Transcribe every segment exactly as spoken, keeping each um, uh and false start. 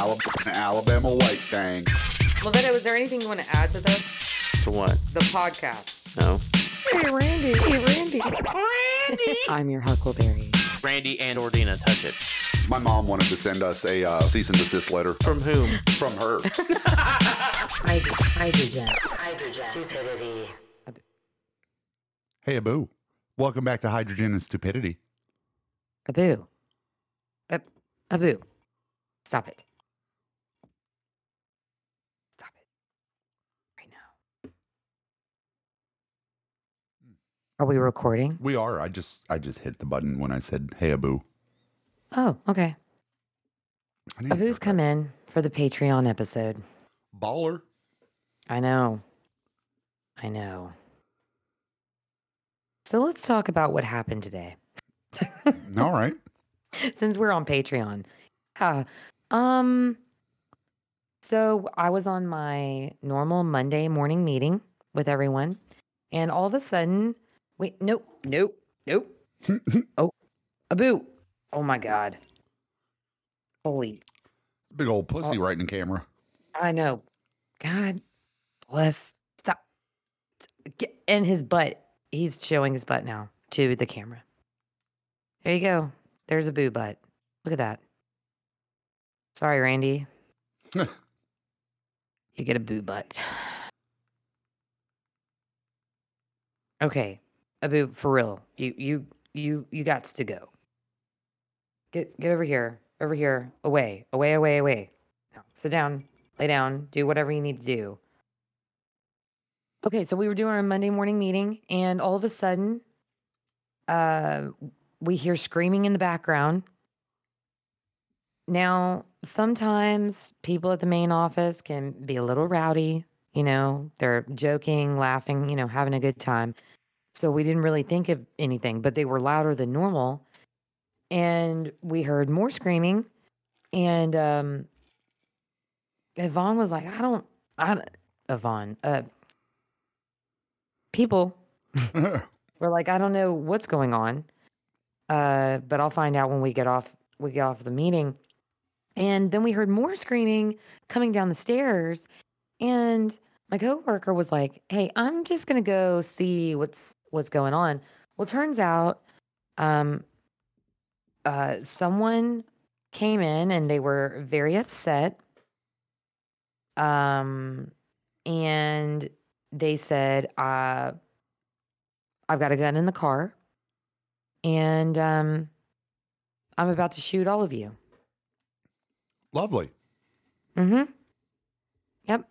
Alabama, Alabama white thing. Lovetta, is there anything you want to add to this? To what? The podcast. No. Hey, Randy. Hey, Randy. Randy. I'm your Huckleberry. Randy and Ordina, touch it. My mom wanted to send us a uh, cease and desist letter. From whom? From her. Hydrogen. Hydrogen. Stupidity. Hey, Abu. Welcome back to Hydrogen and Stupidity. Abu. Ab- Abu. Stop it. Stop it. Right now. Are we recording? We are. I just I just hit the button when I said, hey, Abu. Oh, okay. Abu's come in for the Patreon episode. Baller. I know. I know. So let's talk about what happened today. All right. Since we're on Patreon. Uh, um. So I was on my normal Monday morning meeting with everyone. And all of a sudden, wait, nope, nope, nope. Oh, Abu. Oh, my God. Holy. Big old pussy oh. Right in the camera. I know. God bless. Stop. Get in his butt. He's showing his butt now to the camera. There you go. There's a boo butt. Look at that. Sorry, Randy. You get a boo butt. Okay. A boo, for real. You, you, you, you gots to go. Get get over here, over here, away, away, away, away. No, sit down, lay down, do whatever you need to do. Okay, so we were doing our Monday morning meeting, and all of a sudden, uh, we hear screaming in the background. Now, sometimes people at the main office can be a little rowdy. You know, they're joking, laughing, you know, having a good time. So we didn't really think of anything, but they were louder than normal. And we heard more screaming, and um, Yvonne was like, I don't, I don't, Yvonne, uh, people were like, I don't know what's going on, uh, but I'll find out when we get off, we get off the meeting. And then we heard more screaming coming down the stairs, and my coworker was like, hey, I'm just going to go see what's, what's going on. Well, turns out, um, Uh, someone came in and they were very upset. Um, and they said, uh, I've got a gun in the car and, um, I'm about to shoot all of you. Lovely. Mm-hmm. Yep.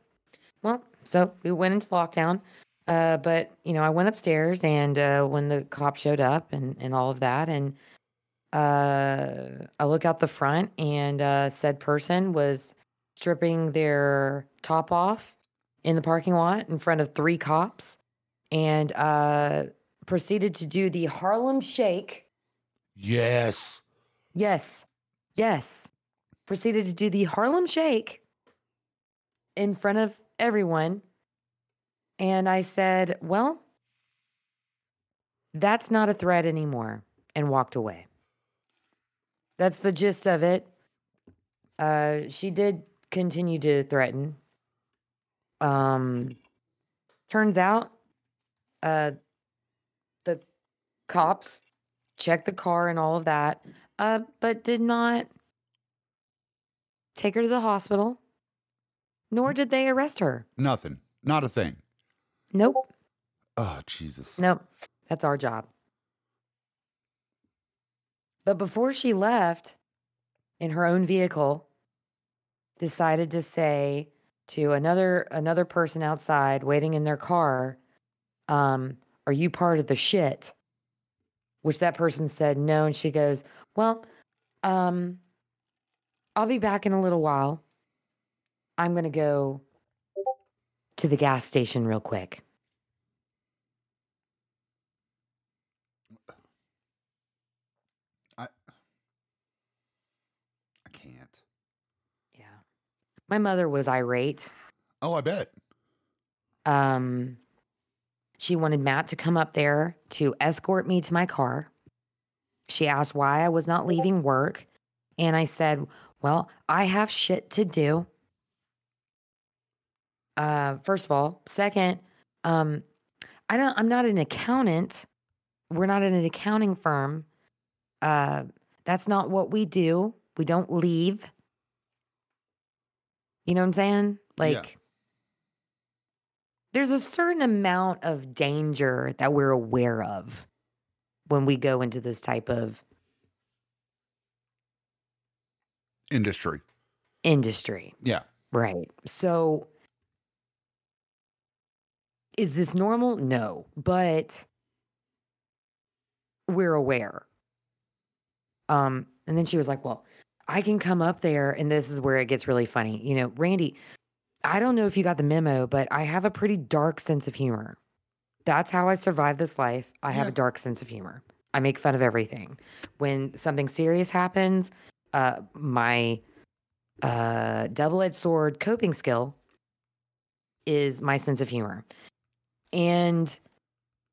Well, so we went into lockdown, uh, but you know, I went upstairs and, uh, when the cop showed up and, and all of that, and, Uh, I look out the front and uh, said person was stripping their top off in the parking lot in front of three cops and uh, proceeded to do the Harlem Shake. Yes. Yes. Yes. Proceeded to do the Harlem Shake in front of everyone. And I said, well, that's not a threat anymore, and walked away. That's the gist of it. Uh, she did continue to threaten. Um, turns out, uh, the cops checked the car and all of that, uh, but did not take her to the hospital, nor did they arrest her. Nothing. Not a thing. Nope. Oh, Jesus. Nope. That's our job. But before she left, in her own vehicle, decided to say to another another person outside waiting in their car, um, are you part of the shit? Which that person said no. And she goes, well, um, I'll be back in a little while. I'm going to go to the gas station real quick. My mother was irate. Oh, I bet. Um, she wanted Matt to come up there to escort me to my car. She asked why I was not leaving work. And I said, Well, I have shit to do. Uh, first of all, second, um, I don't, I'm not an accountant. We're not in an accounting firm. Uh, that's not what we do. We don't leave. You know what I'm saying? Like, yeah. There's a certain amount of danger that we're aware of when we go into this type of industry. Industry. Yeah. Right. So is this normal? No, but we're aware. Um, and then she was like, well, I can come up there, and this is where it gets really funny. You know, Randy, I don't know if you got the memo, but I have a pretty dark sense of humor. That's how I survive this life. I have yeah. a dark sense of humor. I make fun of everything. When something serious happens, uh, my uh, double-edged sword coping skill is my sense of humor. And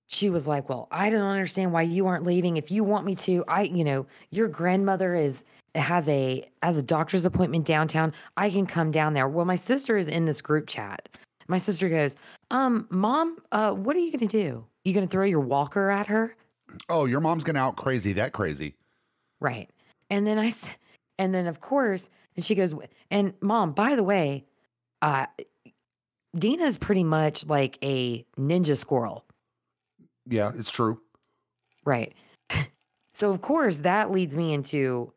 she was like, well, I don't understand why you aren't leaving. If you want me to, I, you know, your grandmother is... has a has a doctor's appointment downtown. I can come down there. Well, my sister is in this group chat. My sister goes, um, Mom, uh, what are you going to do? You going to throw your walker at her? Oh, your mom's going to out crazy that crazy. Right. And then I, and then of course, and she goes, and Mom, by the way, uh, Dina's pretty much like a ninja squirrel. Yeah, it's true. Right. So of course that leads me into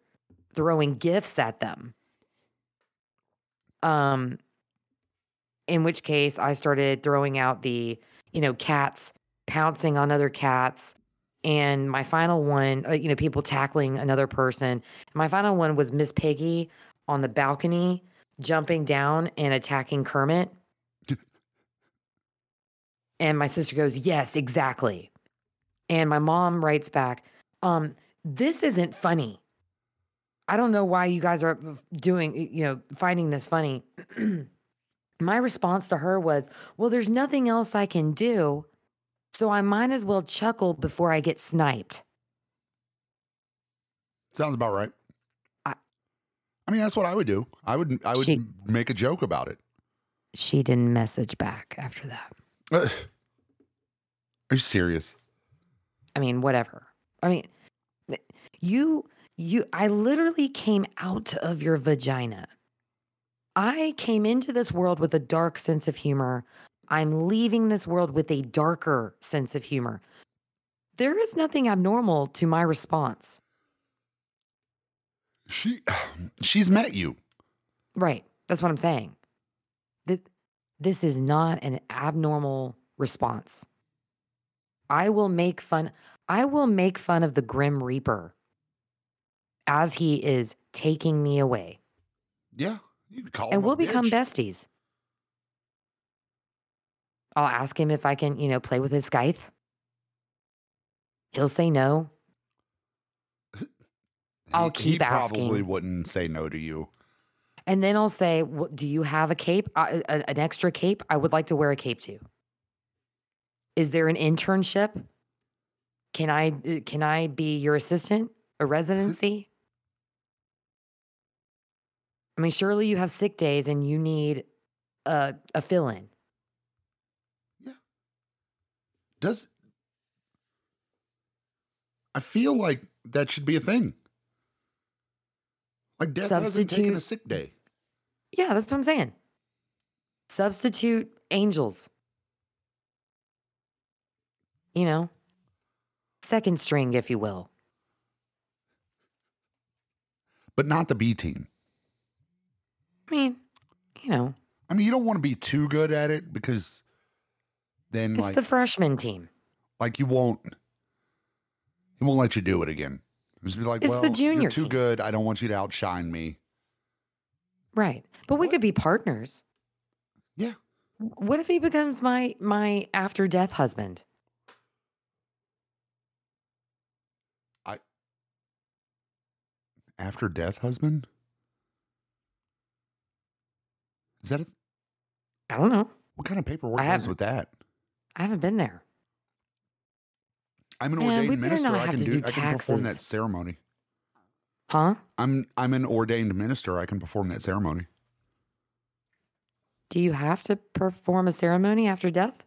throwing gifts at them. Um, in which case I started throwing out the, you know, cats pouncing on other cats. And my final one, uh, you know, people tackling another person. And my final one was Miss Piggy on the balcony, jumping down and attacking Kermit. And my sister goes, yes, exactly. And my mom writes back, um, this isn't funny. I don't know why you guys are doing, you know, finding this funny. My response to her was, well, there's nothing else I can do, so I might as well chuckle before I get sniped. Sounds about right. I, I mean, that's what I would do. I would, I would she, make a joke about it. She didn't message back after that. Uh, are you serious? I mean, whatever. I mean, you... You, I literally came out of your vagina. I came into this world with a dark sense of humor. I'm leaving this world with a darker sense of humor. There is nothing abnormal to my response. She, she's met you. Right. That's what I'm saying. This, this is not an abnormal response. I will make fun. I will make fun of the Grim Reaper as he is taking me away. Yeah. You can call and him we'll become bitch. Besties. I'll ask him if I can, you know, play with his scythe. He'll say no. I'll he, keep he asking. He probably wouldn't say no to you. And then I'll say, well, do you have a cape? Uh, an extra cape? I would like to wear a cape too. Is there an internship? Can I, can I be your assistant? A residency? I mean, surely you have sick days and you need a a fill-in. Yeah. Does I feel like that should be a thing? Like death hasn't taken a sick day. Yeah, that's what I'm saying. Substitute angels. You know, second string, if you will. But not the B team. I mean, you know. I mean, you don't want to be too good at it because then it's like, the freshman team. Like you won't, he won't let you do it again. Just be like, it's well, the junior you're too team. Good. I don't want you to outshine me. Right, but what? We could be partners. Yeah. What if he becomes my my after death husband? After death, husband? Is that a... I don't know. What kind of paperwork is with that? I haven't been there. I'm an ordained minister. I can do, I can perform that ceremony. Huh? I'm I'm an ordained minister. I can perform that ceremony. Do you have to perform a ceremony after death?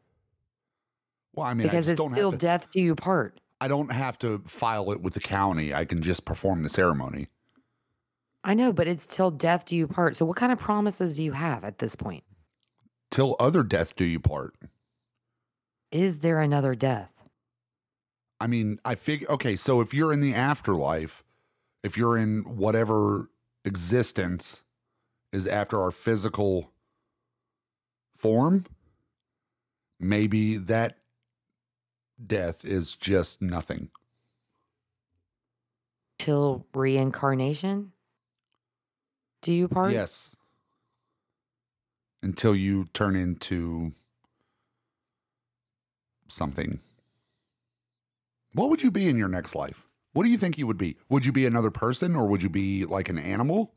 Well, I mean, because I just it's don't still have to, death do you part. I don't have to file it with the county. I can just perform the ceremony. I know, but it's till death do you part. So what kind of promises do you have at this point? Till other death do you part. Is there another death? I mean, I figure, okay, so if you're in the afterlife, if you're in whatever existence is after our physical form, maybe that death is just nothing. Till reincarnation? Do you part? Yes. Until you turn into something. What would you be in your next life? What do you think you would be? Would you be another person or would you be like an animal?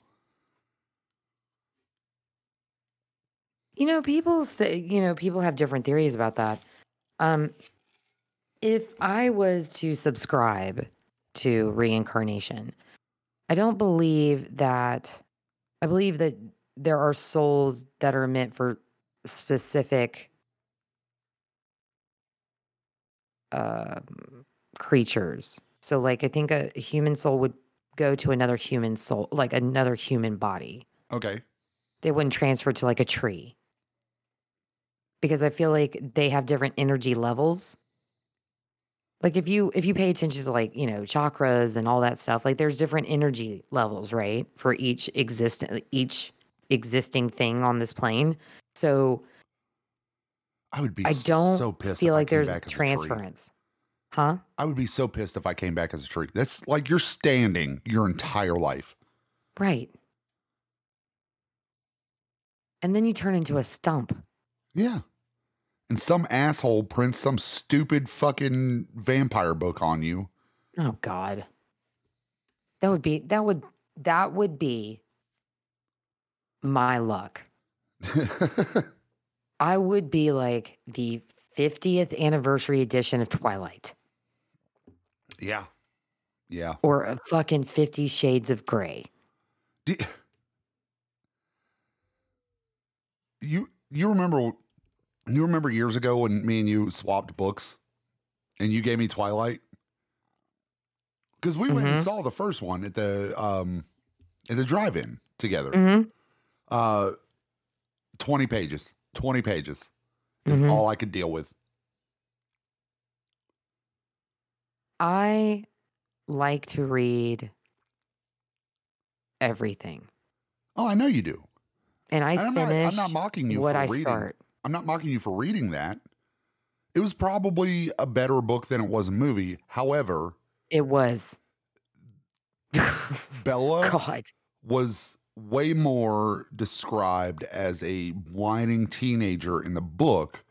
You know, people say, you know, people have different theories about that. Um, if I was to subscribe to reincarnation, I don't believe that. I believe that there are souls that are meant for specific uh, creatures. So, like, I think a human soul would go to another human soul, like another human body. Okay. They wouldn't transfer to, like, a tree. Because I feel like they have different energy levels. Like, if you if you pay attention to, like, you know, chakras and all that stuff, like, there's different energy levels, right? For each existent, each existing thing on this plane. So I would be I don't so pissed feel if like I came there's back transference. Huh? I would be so pissed if I came back as a tree. That's like you're standing your entire life. Right. And then you turn into a stump. Yeah. And some asshole prints some stupid fucking vampire book on you. Oh God. That would be, that would, that would be my luck. I would be like the fiftieth anniversary edition of Twilight. Yeah. Yeah. Or a fucking Fifty Shades of Gray. Do you, you remember... You remember years ago when me and you swapped books and you gave me Twilight? Because we mm-hmm. went and saw the first one at the um, at the drive-in together. Mm-hmm. Uh, twenty pages. twenty pages is mm-hmm. all I could deal with. I like to read everything. Oh, I know you do. And I and finish I'm not, I'm not mocking you what for I reading. Start. I'm not mocking you for reading that. It was probably a better book than it was a movie. However, it was. Bella God. was way more described as a whining teenager in the book.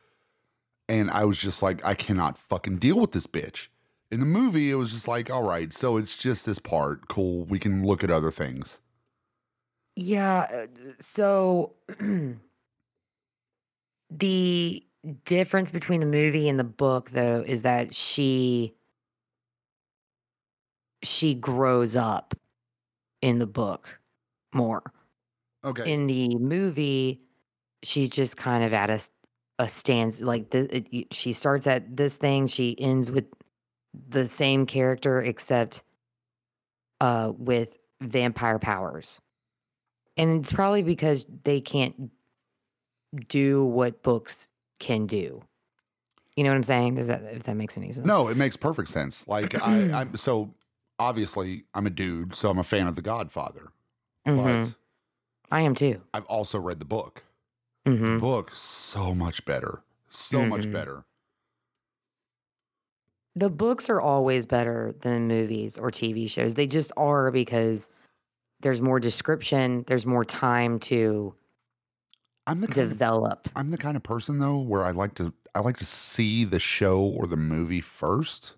And I was just like, I cannot fucking deal with this bitch. In the movie, it was just like, all right, so it's just this part. Cool. We can look at other things. Yeah. So... The difference between the movie and the book, though, is that she she grows up in the book more. Okay. In the movie, she's just kind of at a, a stance. Like the, it, she starts at this thing, she ends with the same character, except uh, with vampire powers. And it's probably because they can't do what books can do. You know what I'm saying? Does that, if that makes any sense? No, it makes perfect sense. Like I, I'm so obviously I'm a dude, so I'm a fan of The Godfather, mm-hmm. but I am too. I've also read the book, mm-hmm. the book so much better, so mm-hmm. much better. The books are always better than movies or T V shows. They just are because there's more description. There's more time to I'm the develop. Of, I'm the kind of person though where I like to I like to see the show or the movie first,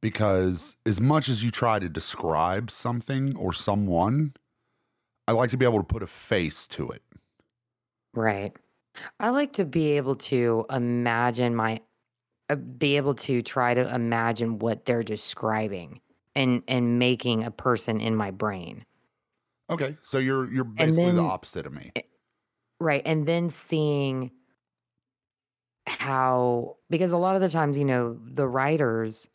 because as much as you try to describe something or someone, I like to be able to put a face to it. Right. I like to be able to imagine my uh, be able to try to imagine what they're describing and and making a person in my brain. Okay, so you're you're basically then, the opposite of me. Right, and then seeing how, because a lot of the times, you know, the writers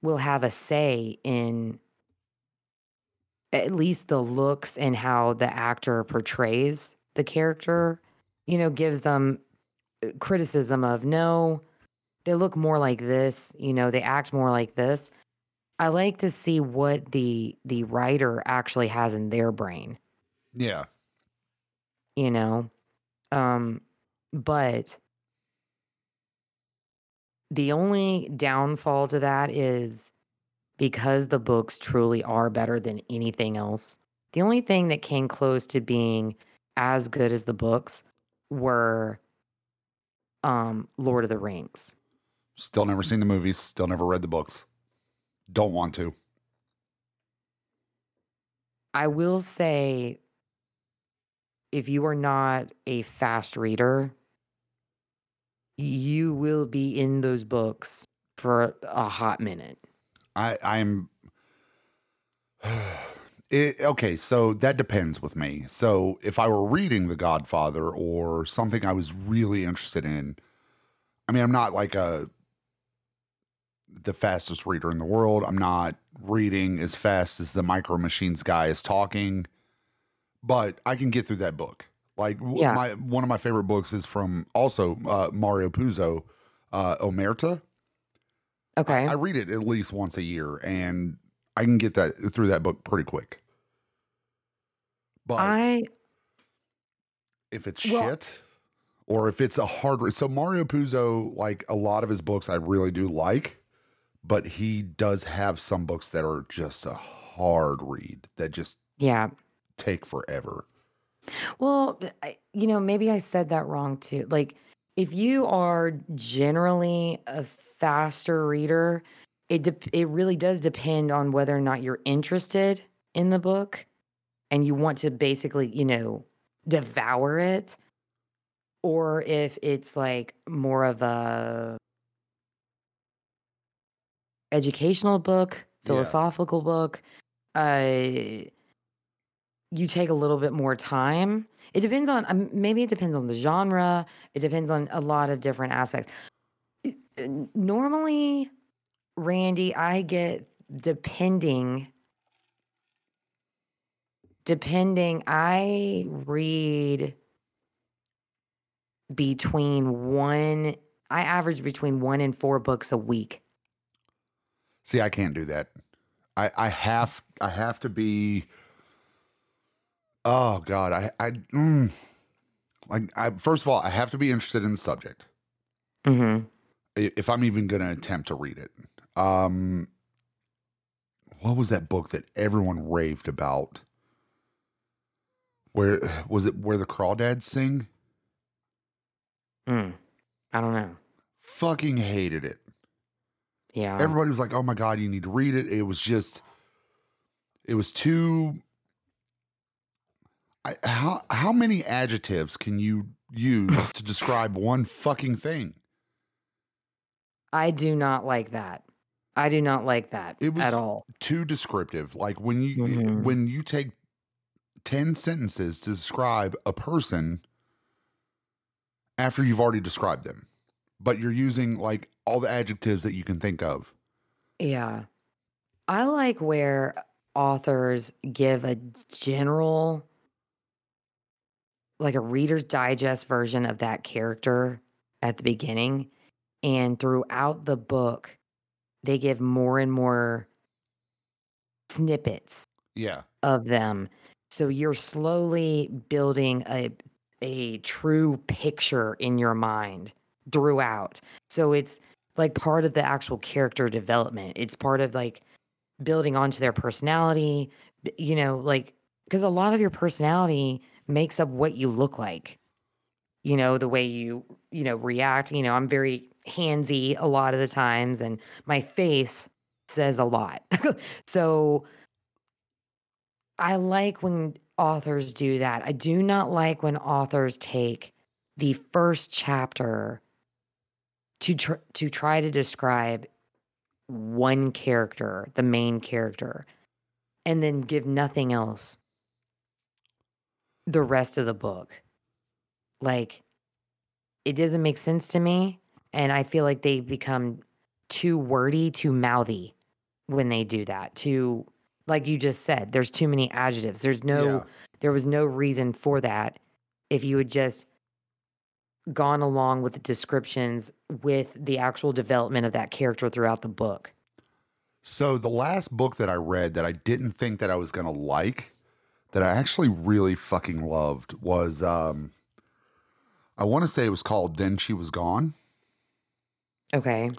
will have a say in at least the looks and how the actor portrays the character, you know, gives them criticism of, no, they look more like this, you know, they act more like this. I like to see what the the writer actually has in their brain. Yeah. You know, um, but the only downfall to that is because the books truly are better than anything else. The only thing that came close to being as good as the books were um, Lord of the Rings. Still never seen the movies. Still never read the books. Don't want to. I will say, if you are not a fast reader, you will be in those books for a hot minute. I, I'm... It, okay, so that depends with me. So if I were reading The Godfather or something I was really interested in, I mean, I'm not like a... the fastest reader in the world. I'm not reading as fast as the Micro Machines guy is talking, but I can get through that book. Like yeah. my, one of my favorite books is from also, uh, Mario Puzo, uh, Omerta. Okay. I, I read it at least once a year and I can get that through that book pretty quick. But I, if it's well, shit or if it's a hard read, so Mario Puzo, like a lot of his books I really do like, but he does have some books that are just a hard read that just yeah take forever. Well, I, you know, maybe I said that wrong too. Like, if you are generally a faster reader, it de- it really does depend on whether or not you're interested in the book and you want to basically, you know, devour it, or if it's like more of a educational book, philosophical yeah. book. Uh, you take a little bit more time. It depends on, um, maybe it depends on the genre. It depends on a lot of different aspects. It, normally, Randy, I get depending, depending, I read between one, I average between one and four books a week. See, I can't do that. I, I have I have to be. Oh God, I I mm, like I first of all I have to be interested in the subject. Mm-hmm. If I'm even going to attempt to read it. Um, what was that book that everyone raved about? Where was it? Where the Crawdads Sing? Mm, I don't know. Fucking hated it. Yeah. Everybody was like, oh my God, you need to read it. It was just, it was too, I, how, how many adjectives can you use to describe one fucking thing? I do not like that. I do not like that it was at all. Too descriptive. Like when you, mm-hmm. when you take ten sentences to describe a person after you've already described them, but you're using like all the adjectives that you can think of. Yeah. I like where authors give a general, like a Reader's Digest version of that character at the beginning. And throughout the book, they give more and more snippets yeah. of them. So you're slowly building a, a true picture in your mind throughout. So it's like part of the actual character development. It's part of like building onto their personality, you know, like, because a lot of your personality makes up what you look like, you know, the way you, you know, react. You know, I'm very handsy a lot of the times and my face says a lot. So I like when authors do that. I do not like when authors take the first chapter to tr- to try to describe one character, the main character, and then give nothing else the rest of the book. Like, it doesn't make sense to me. And I feel like they become too wordy, too mouthy when they do that. Too, like you just said, there's too many adjectives. There's no, yeah. there was no reason for that. If you had just gone along with the descriptions with the actual development of that character throughout the book. So the last book that I read that I didn't think that I was going to like, that I actually really fucking loved was, um, I want to say it was called Then She Was Gone. Okay.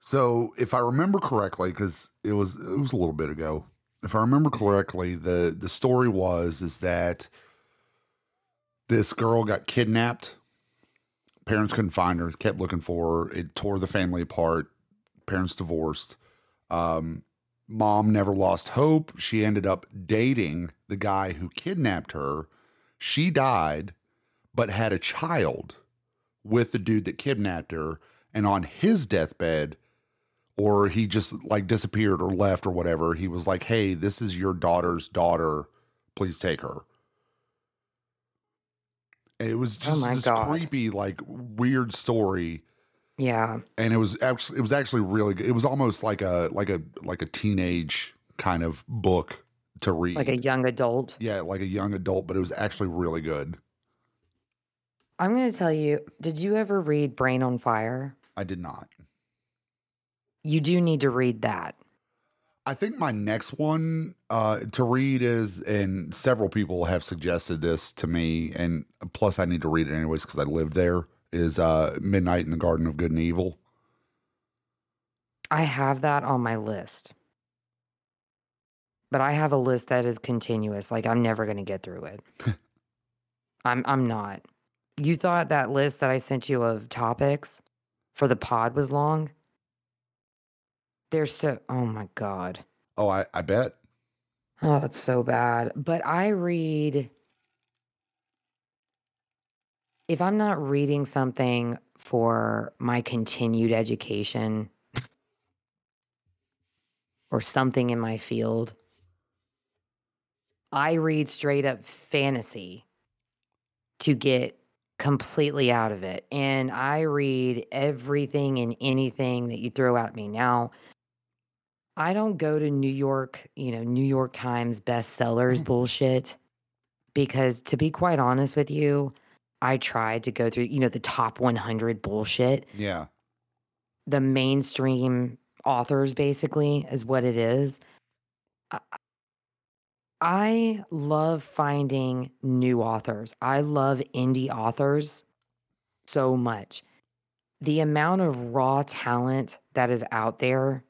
So if I remember correctly, because it was it was a little bit ago, if I remember correctly, the the story was is that this girl got kidnapped. Parents couldn't find her, kept looking for her. It tore the family apart. Parents divorced. Um, mom never lost hope. She ended up dating the guy who kidnapped her. She died, but had a child with the dude that kidnapped her. And on his deathbed, or he just like disappeared or left or whatever, he was like, hey, this is your daughter's daughter. Please take her. And it was just oh this God. creepy, like weird story. Yeah. And it was actually, it was actually really good. It was almost like a, like a, like a teenage kind of book to read. Like a young adult. Yeah. Like a young adult, but it was actually really good. I'm going to tell you, did you ever read Brain on Fire? I did not. You do need to read that. I think my next one uh, to read is, and several people have suggested this to me, and plus I need to read it anyways because I lived there, is uh, Midnight in the Garden of Good and Evil. I have that on my list. But I have a list that is continuous. Like, I'm never going to get through it. I'm I'm not. You thought that list that I sent you of topics for the pod was long? They're so, oh my God. Oh, I, I bet. Oh, it's so bad. But I read, if I'm not reading something for my continued education or something in my field, I read straight up fantasy to get completely out of it. And I read everything and anything that you throw at me. Now, I don't go to New York, you know, New York Times bestsellers bullshit, because to be quite honest with you, I tried to go through, you know, the top one hundred bullshit. Yeah. The mainstream authors basically is what it is. I, I love finding new authors. I love indie authors so much. The amount of raw talent that is out there,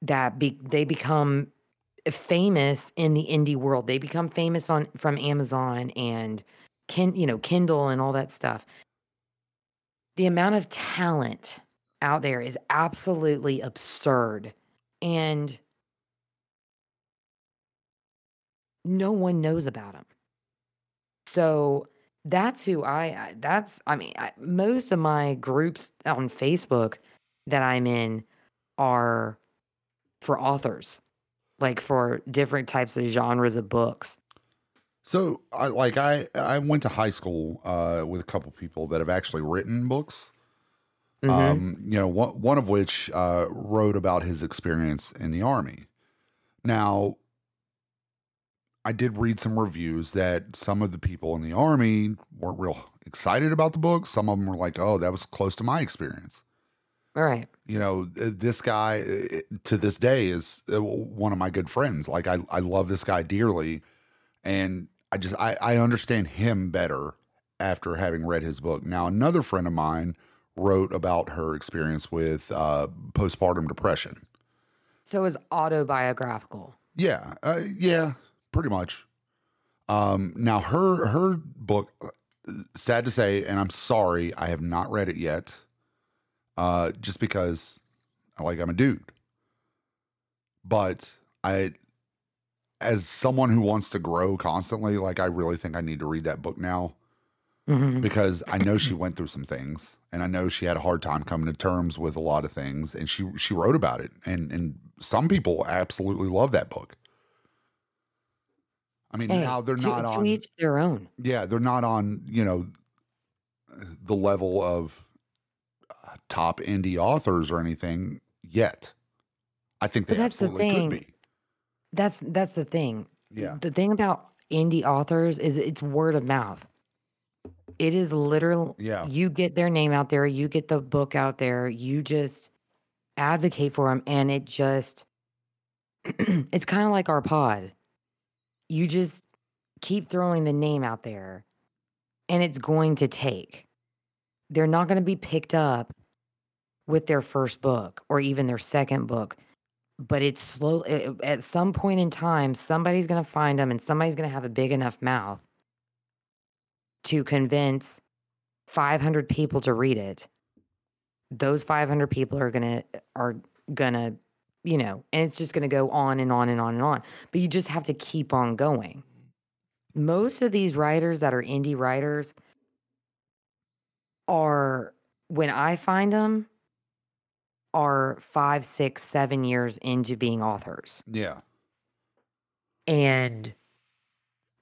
that be, they become famous in the indie world. They become famous on from Amazon and Ken, you know, Kindle and all that stuff. The amount of talent out there is absolutely absurd. And no one knows about them. So that's who I, that's, I mean, I, most of my groups on Facebook that I'm in are for authors, like for different types of genres of books. So I, like I, I went to high school uh, with a couple people that have actually written books. Mm-hmm. Um, you know, one, one of which uh, wrote about his experience in the Army. Now, I did read some reviews that some of the people in the Army weren't real excited about the book. Some of them were like, oh, that was close to my experience. All right. You know, this guy to this day is one of my good friends. Like I, I love this guy dearly. And I just, I, I understand him better after having read his book. Now, another friend of mine wrote about her experience with uh, postpartum depression. So it was autobiographical. Yeah. Uh, yeah. Pretty much. Um, now her, her book, sad to say, and I'm sorry, I have not read it yet. Uh, just because like I'm a dude, but I, as someone who wants to grow constantly, like I really think I need to read that book now. mm-hmm. because I know she went through some things, and I know she had a hard time coming to terms with a lot of things, and she she wrote about it, and and some people absolutely love that book. I mean, hey, now they're to, not to on each their own. Yeah, they're not on, you know, the level of uh, top indie authors or anything yet. I think they that's absolutely the thing. could be. That's that's the thing. Yeah. The thing about indie authors is it's word of mouth. It is literal. Yeah. You get their name out there. You get the book out there. You just advocate for them, and it just it's kind of like our pod. You just keep throwing the name out there, and it's going to take. They're not going to be picked up with their first book or even their second book, but it's slow. It, at some point in time, somebody's going to find them, and somebody's going to have a big enough mouth to convince five hundred people to read it. Those five hundred people are going to, are going to, you know, and it's just going to go on and on and on and on. But you just have to keep on going. Most of these writers that are indie writers are, when I find them, are five, six, seven years into being authors. Yeah. And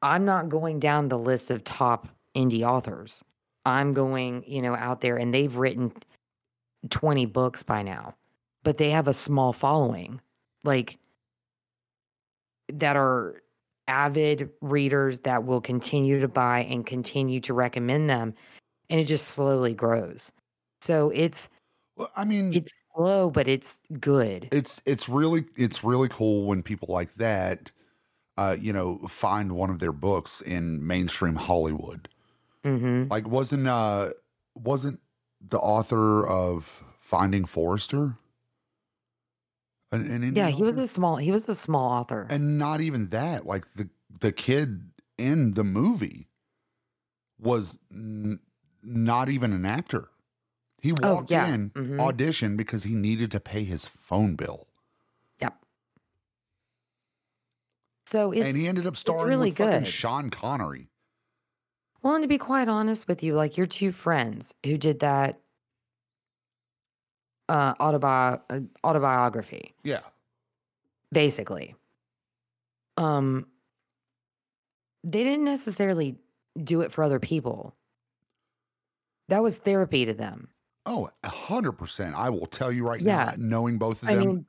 I'm not going down the list of top indie authors. I'm going, you know, out there, and they've written twenty books by now, but they have a small following, like, that are avid readers that will continue to buy and continue to recommend them. And it just slowly grows. So it's, well, I mean, it's slow, but it's good. It's, it's really, it's really cool when people like that, uh, you know, find one of their books in mainstream Hollywood. Mm-hmm. Like wasn't, uh, wasn't the author of Finding Forrester? An, an yeah, he author? was a small, he was a small author. And not even that, like the, the kid in the movie was n- not even an actor. He walked oh, yeah. in, mm-hmm. auditioned because he needed to pay his phone bill. Yep. So it's, and he ended up starring really with good. fucking Sean Connery. Well, and to be quite honest with you, like your two friends who did that Uh, autobi- uh, autobiography. Yeah. Basically. Um, they didn't necessarily do it for other people. That was therapy to them. Oh, one hundred percent. I will tell you right yeah. now, knowing both of them, I mean,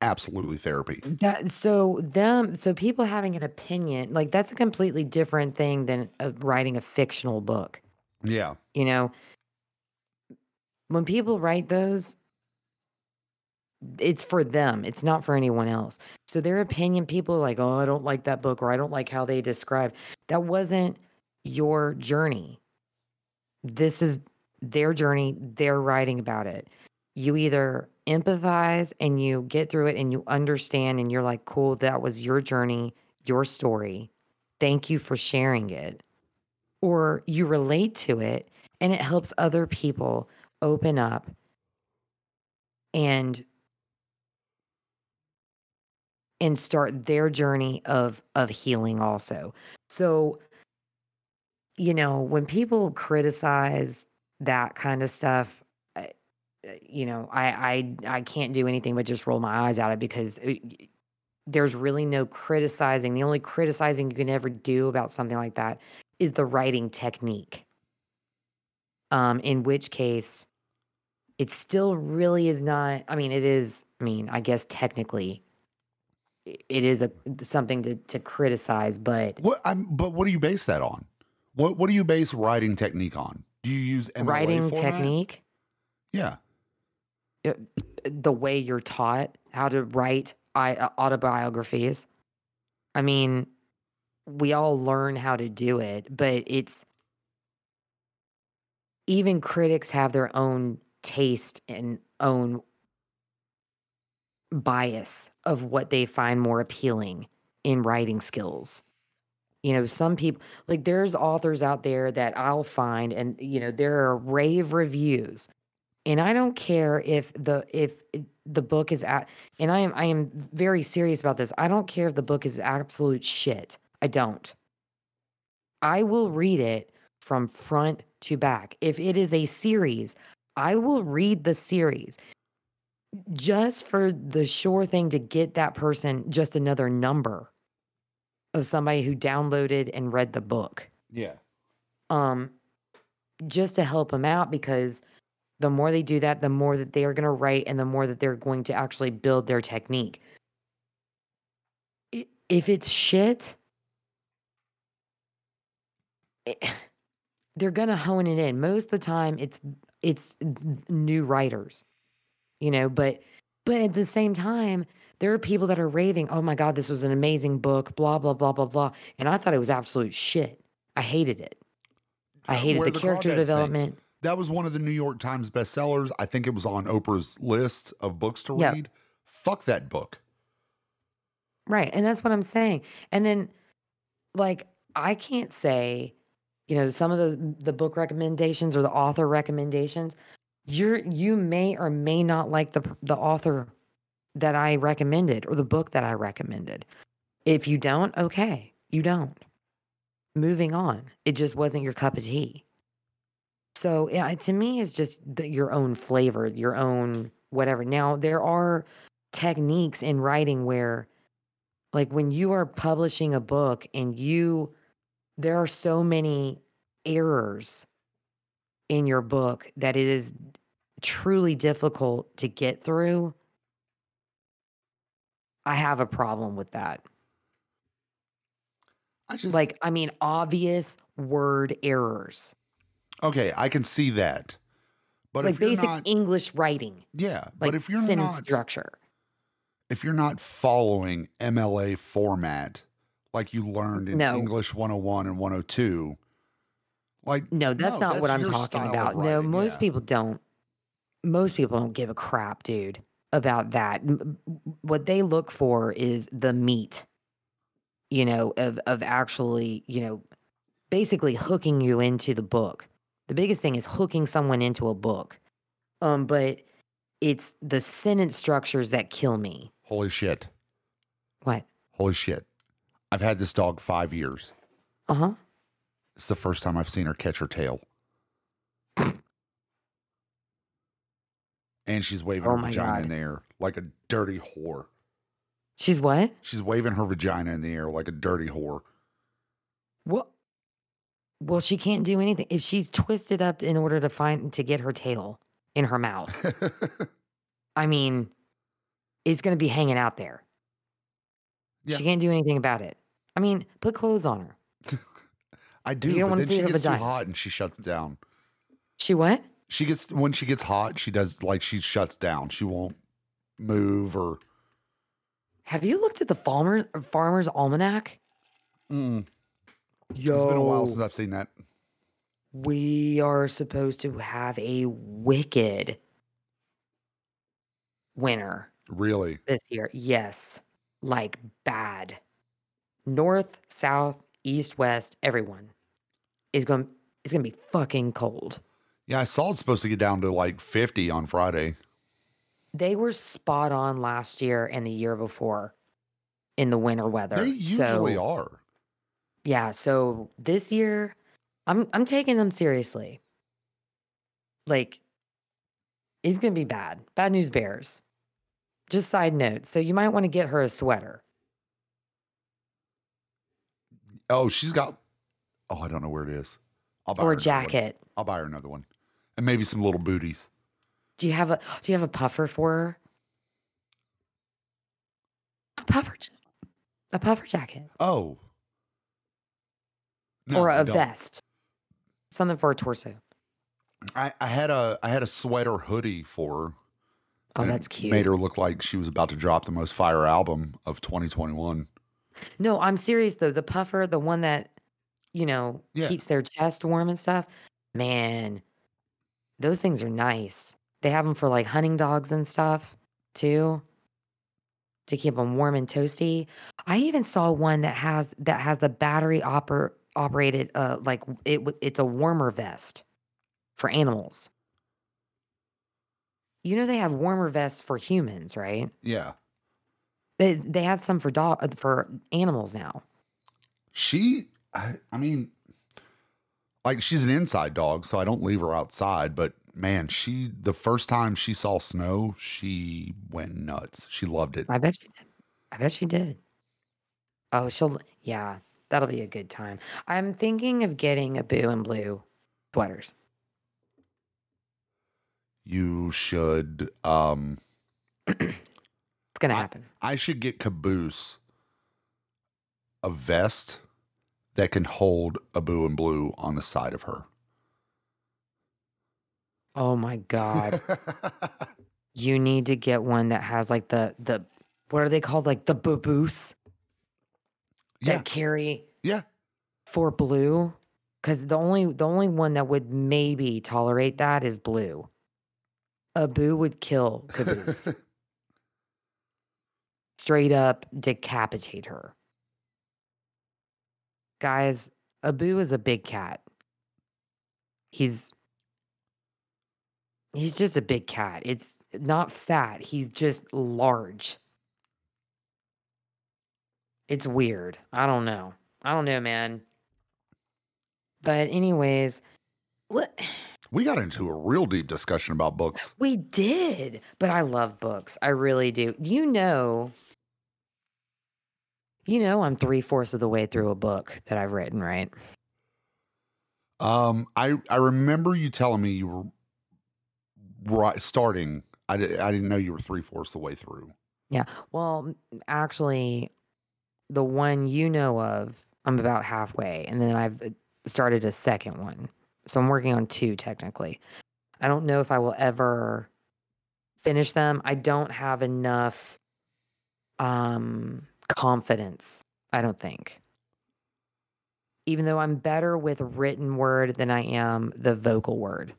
absolutely therapy. That, so them, so people having an opinion, like that's a completely different thing than uh, writing a fictional book. Yeah. You know, when people write those, it's for them. It's not for anyone else. So their opinion, people are like, oh, I don't like that book, or I don't like how they described. That wasn't your journey. This is their journey. They're writing about it. You either empathize and you get through it and you understand and you're like, cool, that was your journey, your story. Thank you for sharing it. Or you relate to it and it helps other people open up and and start their journey of of healing also. So, you know, when people criticize that kind of stuff, I, you know, I, I I can't do anything but just roll my eyes at it, because it, there's really no criticizing. The only criticizing you can ever do about something like that is the writing technique. Um, in which case, it still really is not, I mean, it is, I mean, I guess technically it is a something to, to criticize, but. What, I'm, but what do you base that on? What What do you base writing technique on? Do you use M L A writing format? technique? Yeah. It, the way you're taught how to write autobiographies. I mean, we all learn how to do it, but it's. Even critics have their own taste and own bias of what they find more appealing in writing skills. You know, some people, like there's authors out there that I'll find, and you know, there are rave reviews, and I don't care if the if the book is at, and I am I am very serious about this. I don't care if the book is absolute shit. I don't. I will read it from front to back. If it is a series, I will read the series just for the sure thing to get that person just another number of somebody who downloaded and read the book. Yeah. Um, just to help them out, because the more they do that, the more that they are going to write and the more that they're going to actually build their technique. If it's shit, it, they're going to hone it in. Most of the time it's, it's new writers, you know, but, but at the same time, there are people that are raving, oh my God, this was an amazing book, blah, blah, blah, blah, blah. And I thought it was absolute shit. I hated it. I hated Where the, the character development. Sing. That was one of the New York Times bestsellers. I think it was on Oprah's list of books to yep. read. Fuck that book. Right. And that's what I'm saying. And then, like, I can't say, you know, some of the, the book recommendations or the author recommendations, you're, you may or may not like the the author that I recommended or the book that I recommended. If you don't, okay, you don't. Moving on. It just wasn't your cup of tea. So yeah, to me, it's just the, your own flavor, your own whatever. Now, there are techniques in writing where, like, when you are publishing a book and you, there are so many errors in your book that it is truly difficult to get through. I have a problem with that. I just, like, I mean, obvious word errors. Okay, I can see that. But like if you're basic not, English writing. Yeah, like but if you're sentence not structure. If you're not following M L A format like you learned in no. English one oh one and one oh two, like No, that's no, not that's what I'm talking about. Writing, no, most yeah. people don't. Most people don't give a crap, dude, about that. What they look for is the meat, you know, of of actually, you know, basically hooking you into the book. The biggest thing is hooking someone into a book. Um, but it's the sentence structures that kill me. Holy shit. What? Holy shit. I've had this dog five years. Uh-huh. It's the first time I've seen her catch her tail. And she's waving oh her vagina God. in the air like a dirty whore. She's what? She's waving her vagina in the air like a dirty whore. What? Well, she can't do anything if she's twisted up in order to find to get her tail in her mouth. I mean, it's going to be hanging out there. Yeah. She can't do anything about it. I mean, put clothes on her. I do. You don't but want then to see she her gets vagina. Too hot and she shuts down. She what? She gets when she gets hot. She does like she shuts down. She won't move or. Have you looked at the Farmer Farmer's Almanac? Mm. Yo, it's been a while since I've seen that. We are supposed to have a wicked winter. Really? This year. Yes. Like bad. North, south, east, west, everyone is going it's going to be fucking cold. Yeah, I saw it's supposed to get down to like fifty on Friday. They were spot on last year and the year before in the winter weather. They usually so, are. Yeah, so this year, I'm I'm taking them seriously. Like, it's going to be bad. Bad news bears. Just side note. So you might want to get her a sweater. Oh, she's got... Oh, I don't know where it is. I'll buy or her a jacket. One. I'll buy her another one. And maybe some little booties. Do you have a Do you have a puffer for her? A puffer, a puffer jacket. Oh. No, or a vest, something for a torso. I, I had a I had a sweater hoodie for her. Oh, that's cute. Made her look like she was about to drop the most fire album of twenty twenty-one. No, I'm serious though. The puffer, the one that you know yeah. keeps their chest warm and stuff. Man, those things are nice. They have them for like hunting dogs and stuff too, to keep them warm and toasty. I even saw one that has that has the battery oper. operated uh like it it's a warmer vest for animals. You know they have warmer vests for humans, right? Yeah. They they have some for dog for animals now. She I, I mean like, she's an inside dog, so I don't leave her outside. But man, she, the first time she saw snow, she went nuts. She loved it. I bet she did. I bet she did. Oh, she'll, yeah, that'll be a good time. I'm thinking of getting Abu and Blue sweaters. You should. Um, it's going to happen. I should get Caboose a vest that can hold Abu and Blue on the side of her. Oh my God. You need to get one that has like the, the, what are they called? Like the baboose yeah. that carry yeah. for Blue. Cause the only, the only one that would maybe tolerate that is Blue. Abu would kill Caboose. Straight up decapitate her. Guys, Abu is a big cat. He's he's just a big cat. It's not fat. He's just large. It's weird. I don't know. I don't know, man. But anyways, what? We got into a real deep discussion about books. We did, but I love books. I really do. You know. You know, I'm three-fourths of the way through a book that I've written, right? Um, I I remember you telling me you were right, starting. I, did, I didn't know you were three-fourths of the way through. Yeah. Well, actually, the one you know of, I'm about halfway, and then I've started a second one. So I'm working on two, technically. I don't know if I will ever finish them. I don't have enough... Um. confidence, I don't think. Even though I'm better with written word than I am the vocal word.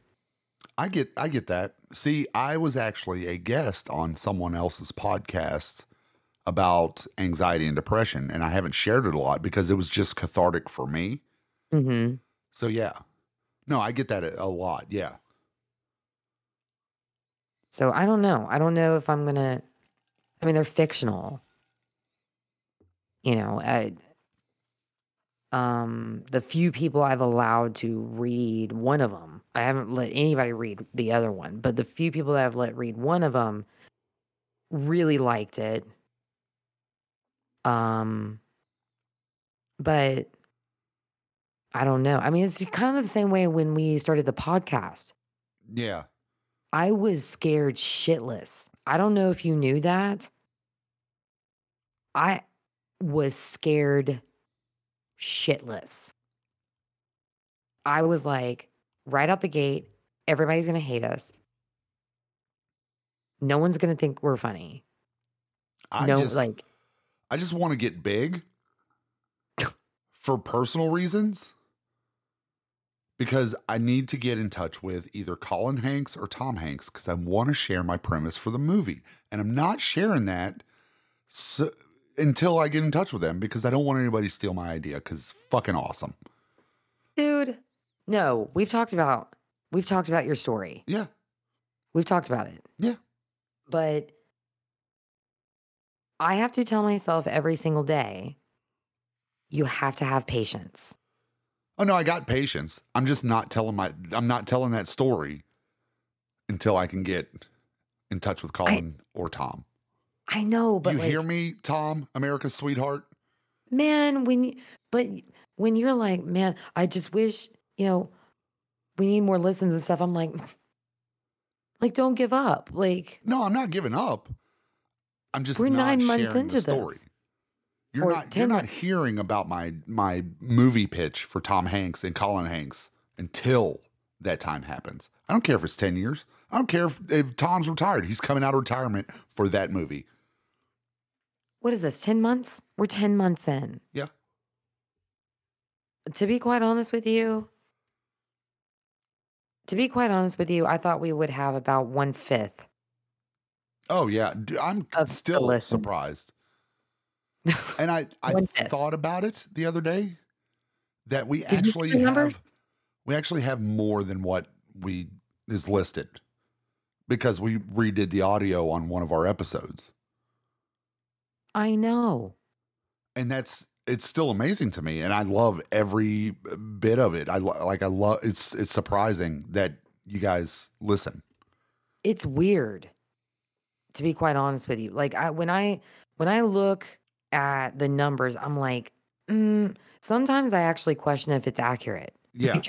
I get I get that. See, I was actually a guest on someone else's podcast about anxiety and depression, and I haven't shared it a lot because it was just cathartic for me. Mm-hmm. So yeah. No, I get that a lot, yeah. So I don't know. I don't know if I'm going to... I mean, they're fictional. You know, I, um, the few people I've allowed to read one of them, I haven't let anybody read the other one, but the few people that I've let read one of them really liked it. Um, but I don't know. I mean, it's kind of the same way when we started the podcast. Yeah. I was scared shitless. I don't know if you knew that. I... was scared shitless. I was like, right out the gate, everybody's going to hate us. No one's going to think we're funny. I no, just, like, I just want to get big for personal reasons because I need to get in touch with either Colin Hanks or Tom Hanks because I want to share my premise for the movie. And I'm not sharing that. So, until I get in touch with them because I don't want anybody to steal my idea because it's fucking awesome. Dude, no, we've talked about, we've talked about your story. Yeah. We've talked about it. Yeah. But I have to tell myself every single day, you have to have patience. Oh no, I got patience. I'm just not telling my, I'm not telling that story until I can get in touch with Colin I, or Tom. I know, but you like, hear me, Tom, America's sweetheart, man, when, you, but when you're like, man, I just wish, you know, we need more listens and stuff. I'm like, like, don't give up. Like, no, I'm not giving up. I'm just, we're not nine months into the story. This. You're or not, you're months. Not hearing about my, my movie pitch for Tom Hanks and Colin Hanks until that time happens. I don't care if it's ten years. I don't care if, if Tom's retired. He's coming out of retirement for that movie. What is this, ten months? We're ten months in. Yeah. To be quite honest with you, to be quite honest with you, I thought we would have about one fifth. Oh yeah. I'm still surprised. And I, I thought about it the other day that we actually have, we actually have more than what we is listed because we redid the audio on one of our episodes. I know. And that's, it's still amazing to me, and I love every bit of it. I like I love it's it's surprising that you guys listen. It's weird, to be quite honest with you. Like I when I when I look at the numbers, I'm like, mm, sometimes I actually question if it's accurate. Yeah.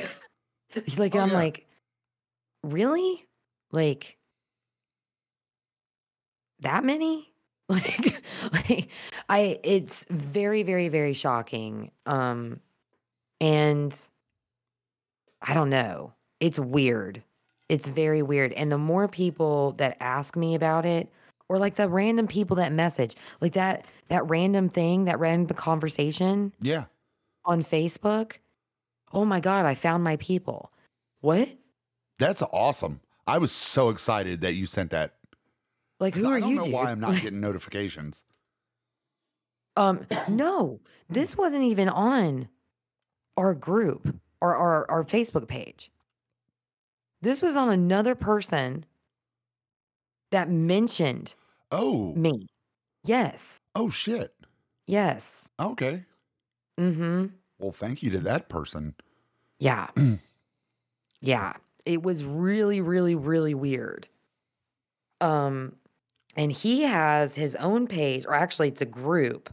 Like oh, I'm yeah. like, really? Like that many? Like, like I, it's very, very, very shocking. Um, and I don't know. It's weird. It's very weird. And the more people that ask me about it, or like the random people that message, like that, that random thing, that random conversation. Yeah. On Facebook. Oh my God, I found my people. What? That's awesome. I was so excited that you sent that. Like, who are you? I don't you, know dude? Why I'm not like, getting notifications. Um, no, this wasn't even on our group or our, our Facebook page. This was on another person that mentioned oh me. Yes. Oh shit. Yes. Okay. Mm-hmm. Well, thank you to that person. Yeah. Yeah. It was really, really, really weird. Um. And he has his own page, or actually it's a group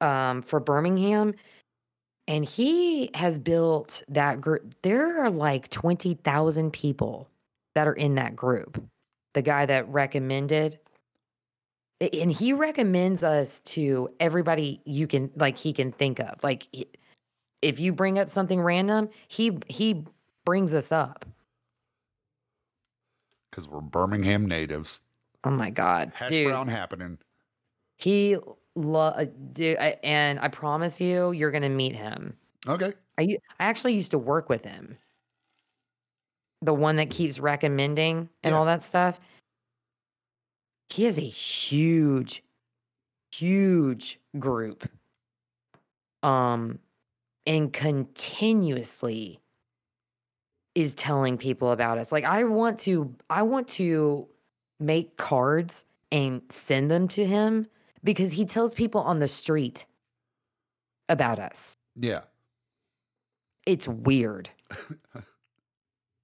um, for Birmingham. And he has built that group. There are like twenty thousand people that are in that group. The guy that recommended. And he recommends us to everybody you can, like he can think of. Like if you bring up something random, he he brings us up. Because we're Birmingham natives. Oh my God, hash dude. brown happening. He lo- dude, I, and I promise you, you're gonna meet him. Okay. I I actually used to work with him. The one that keeps recommending and yeah. all that stuff. He has a huge, huge group. Um, and continuously is telling people about us. Like I want to, I want to. make cards and send them to him because he tells people on the street about us. Yeah. It's weird.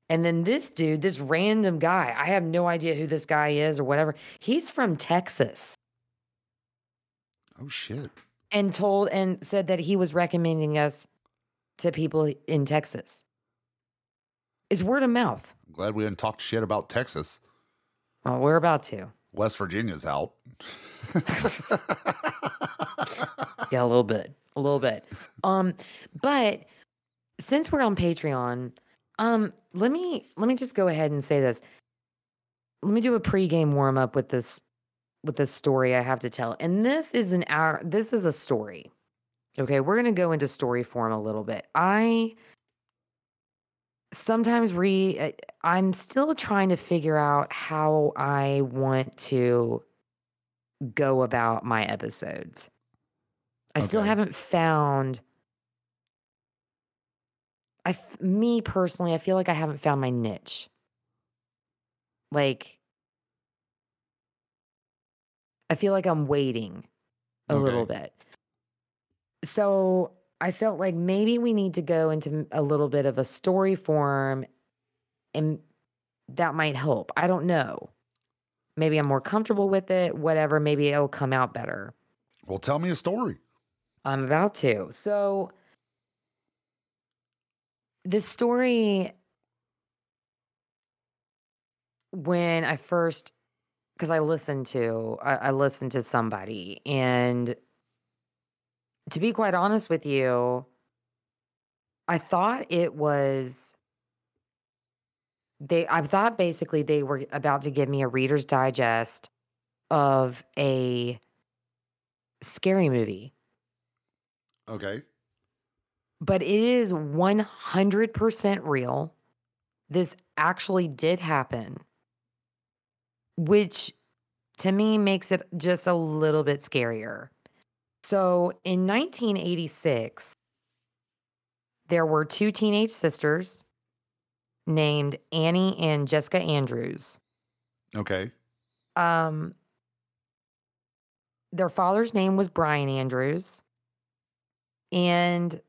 And then this dude, this random guy, I have no idea who this guy is or whatever. He's from Texas. Oh shit. And told and said that he was recommending us to people in Texas. It's word of mouth. I'm glad we didn't talk shit about Texas. Oh, we're about to. West Virginia's out. Yeah, a little bit. A little bit. Um, but since we're on Patreon, um, let me let me just go ahead and say this. Let me do a pregame warm-up with this with this story I have to tell. And this is an hour this is a story. Okay, we're gonna go into story form a little bit. I Sometimes re, I'm still trying to figure out how I want to go about my episodes. I okay. still haven't found. I, me personally, I feel like I haven't found my niche. Like, I feel like I'm waiting a okay. little bit. So. I felt like maybe we need to go into a little bit of a story form, and that might help. I don't know. Maybe I'm more comfortable with it, whatever. Maybe it'll come out better. Well, tell me a story. I'm about to. So this story, when I first, because I listened to, I, I listened to somebody, and to be quite honest with you, I thought it was they I thought basically they were about to give me a Reader's Digest of a scary movie. Okay. But it is one hundred percent real. This actually did happen, which to me makes it just a little bit scarier. So in nineteen eighty-six, there were two teenage sisters named Annie and Jessica Andrews. Okay. Um, their father's name was Brian Andrews, and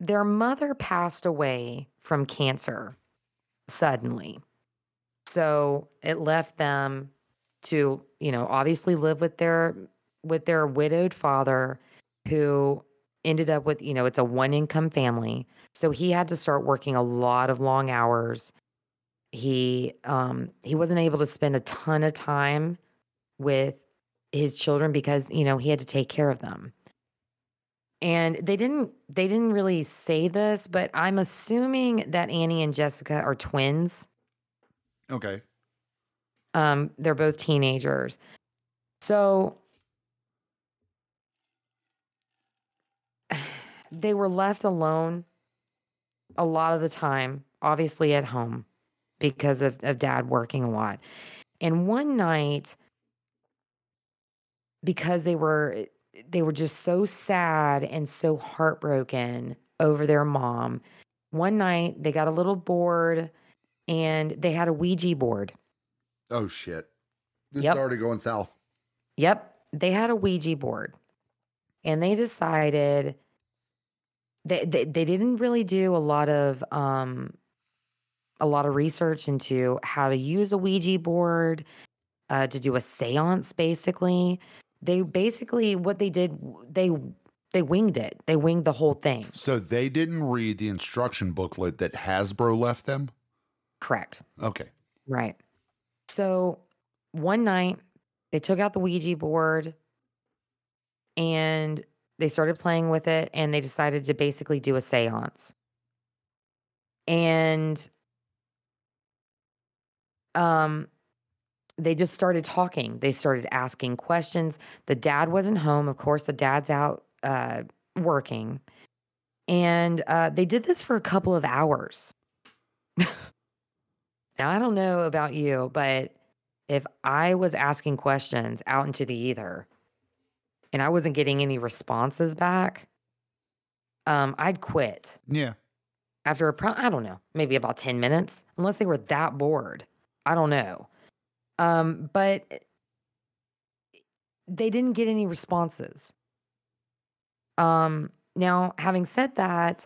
their mother passed away from cancer suddenly. So it left them to, you know, obviously live with their with their widowed father, who ended up with, you know, it's a one income family. So he had to start working a lot of long hours. He um he wasn't able to spend a ton of time with his children because, you know, he had to take care of them. And they didn't they didn't really say this, but I'm assuming that Annie and Jessica are twins. Okay. Um, they're both teenagers. So they were left alone a lot of the time, obviously at home, because of, of dad working a lot. And one night, because they were they were just so sad and so heartbroken over their mom, one night they got a little bored and they had a Ouija board. Oh, shit. This yep. is already going south. Yep. They had a Ouija board. And they decided... They, they they didn't really do a lot of um, a lot of research into how to use a Ouija board, uh, to do a seance, basically. They basically, what they did, they they winged it. They winged the whole thing. So they didn't read the instruction booklet that Hasbro left them? Correct. Okay. Right. So one night they took out the Ouija board and they started playing with it, and they decided to basically do a seance. And um, they just started talking. They started asking questions. The dad wasn't home. Of course, the dad's out uh, working. And uh, they did this for a couple of hours. Now, I don't know about you, but if I was asking questions out into the ether and I wasn't getting any responses back, um, I'd quit. Yeah. After, a pro- I don't know, maybe about ten minutes, unless they were that bored. I don't know. Um, but they didn't get any responses. Um, now, having said that,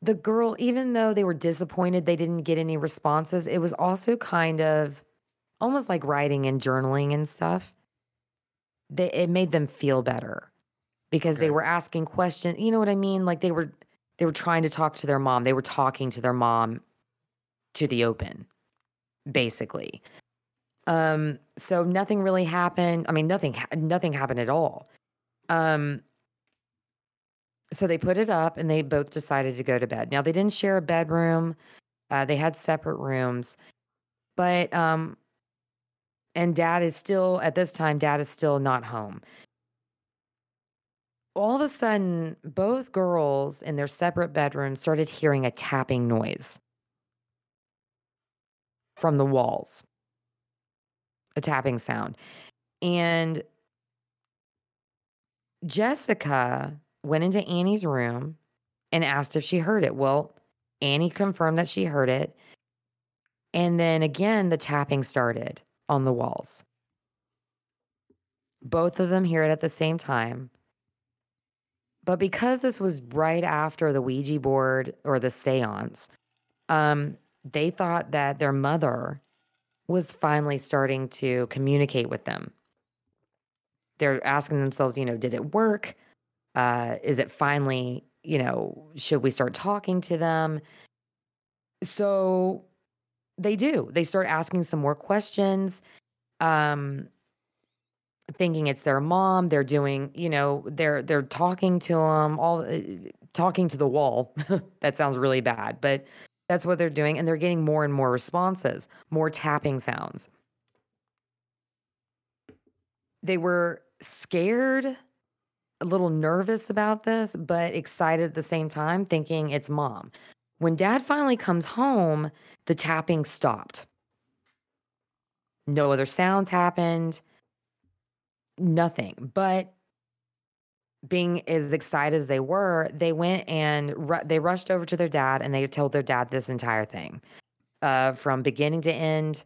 the girl, even though they were disappointed they didn't get any responses, it was also kind of almost like writing and journaling and stuff. They, it made them feel better because okay. they were asking questions. You know what I mean? Like they were, they were trying to talk to their mom. They were talking to their mom to the open, basically. Um, so nothing really happened. I mean, nothing, nothing happened at all. Um, so they put it up and they both decided to go to bed. Now they didn't share a bedroom. Uh, they had separate rooms, but, um, and dad is still, at this time, dad is still not home. All of a sudden, both girls in their separate bedrooms started hearing a tapping noise from the walls, a tapping sound. And Jessica went into Annie's room and asked if she heard it. Well, Annie confirmed that she heard it. And then again, the tapping started on the walls. Both of them hear it at the same time. But because this was right after the Ouija board or the seance, um, they thought that their mother was finally starting to communicate with them. They're asking themselves, you know, did it work? Uh, is it finally, you know, should we start talking to them? So they do. They start asking some more questions, um, thinking it's their mom. They're doing, you know, they're they're talking to them, all uh, talking to the wall. That sounds really bad, but that's what they're doing. And they're getting more and more responses, more tapping sounds. They were scared, a little nervous about this, but excited at the same time, thinking it's mom. When dad finally comes home, the tapping stopped. No other sounds happened. Nothing. But being as excited as they were, they went and ru- they rushed over to their dad and they told their dad this entire thing. Uh, from beginning to end,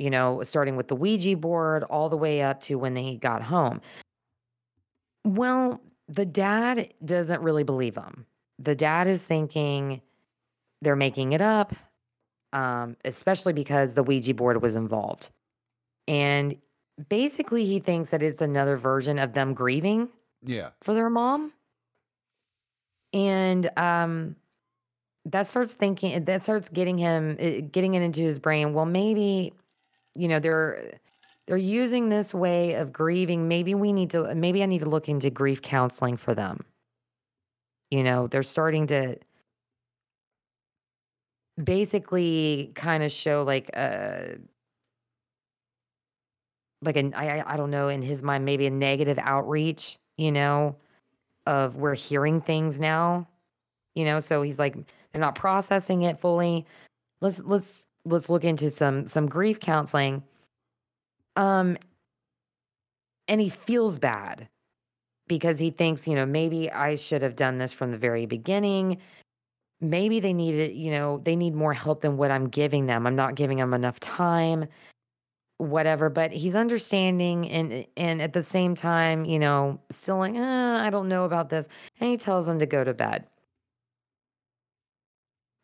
you know, starting with the Ouija board all the way up to when they got home. Well, The dad doesn't really believe him. The dad is thinking they're making it up, um, especially because the Ouija board was involved. And basically he thinks that it's another version of them grieving yeah. for their mom. And um, that starts thinking, that starts getting him, getting it into his brain. Well, maybe, you know, they're, they're using this way of grieving. Maybe we need to, maybe I need to look into grief counseling for them. You know, they're starting to basically kind of show like a, like an, I, I don't know, in his mind, maybe a negative outreach, you know, of we're hearing things now, you know? So he's like, they're not processing it fully. Let's, let's, let's look into some, some grief counseling. Um, and he feels bad because he thinks, you know, maybe I should have done this from the very beginning. Maybe they need it, you know, they need more help than what I'm giving them. I'm not giving them enough time, whatever, but he's understanding. And, and at the same time, you know, still like, eh, I don't know about this. And he tells him to go to bed.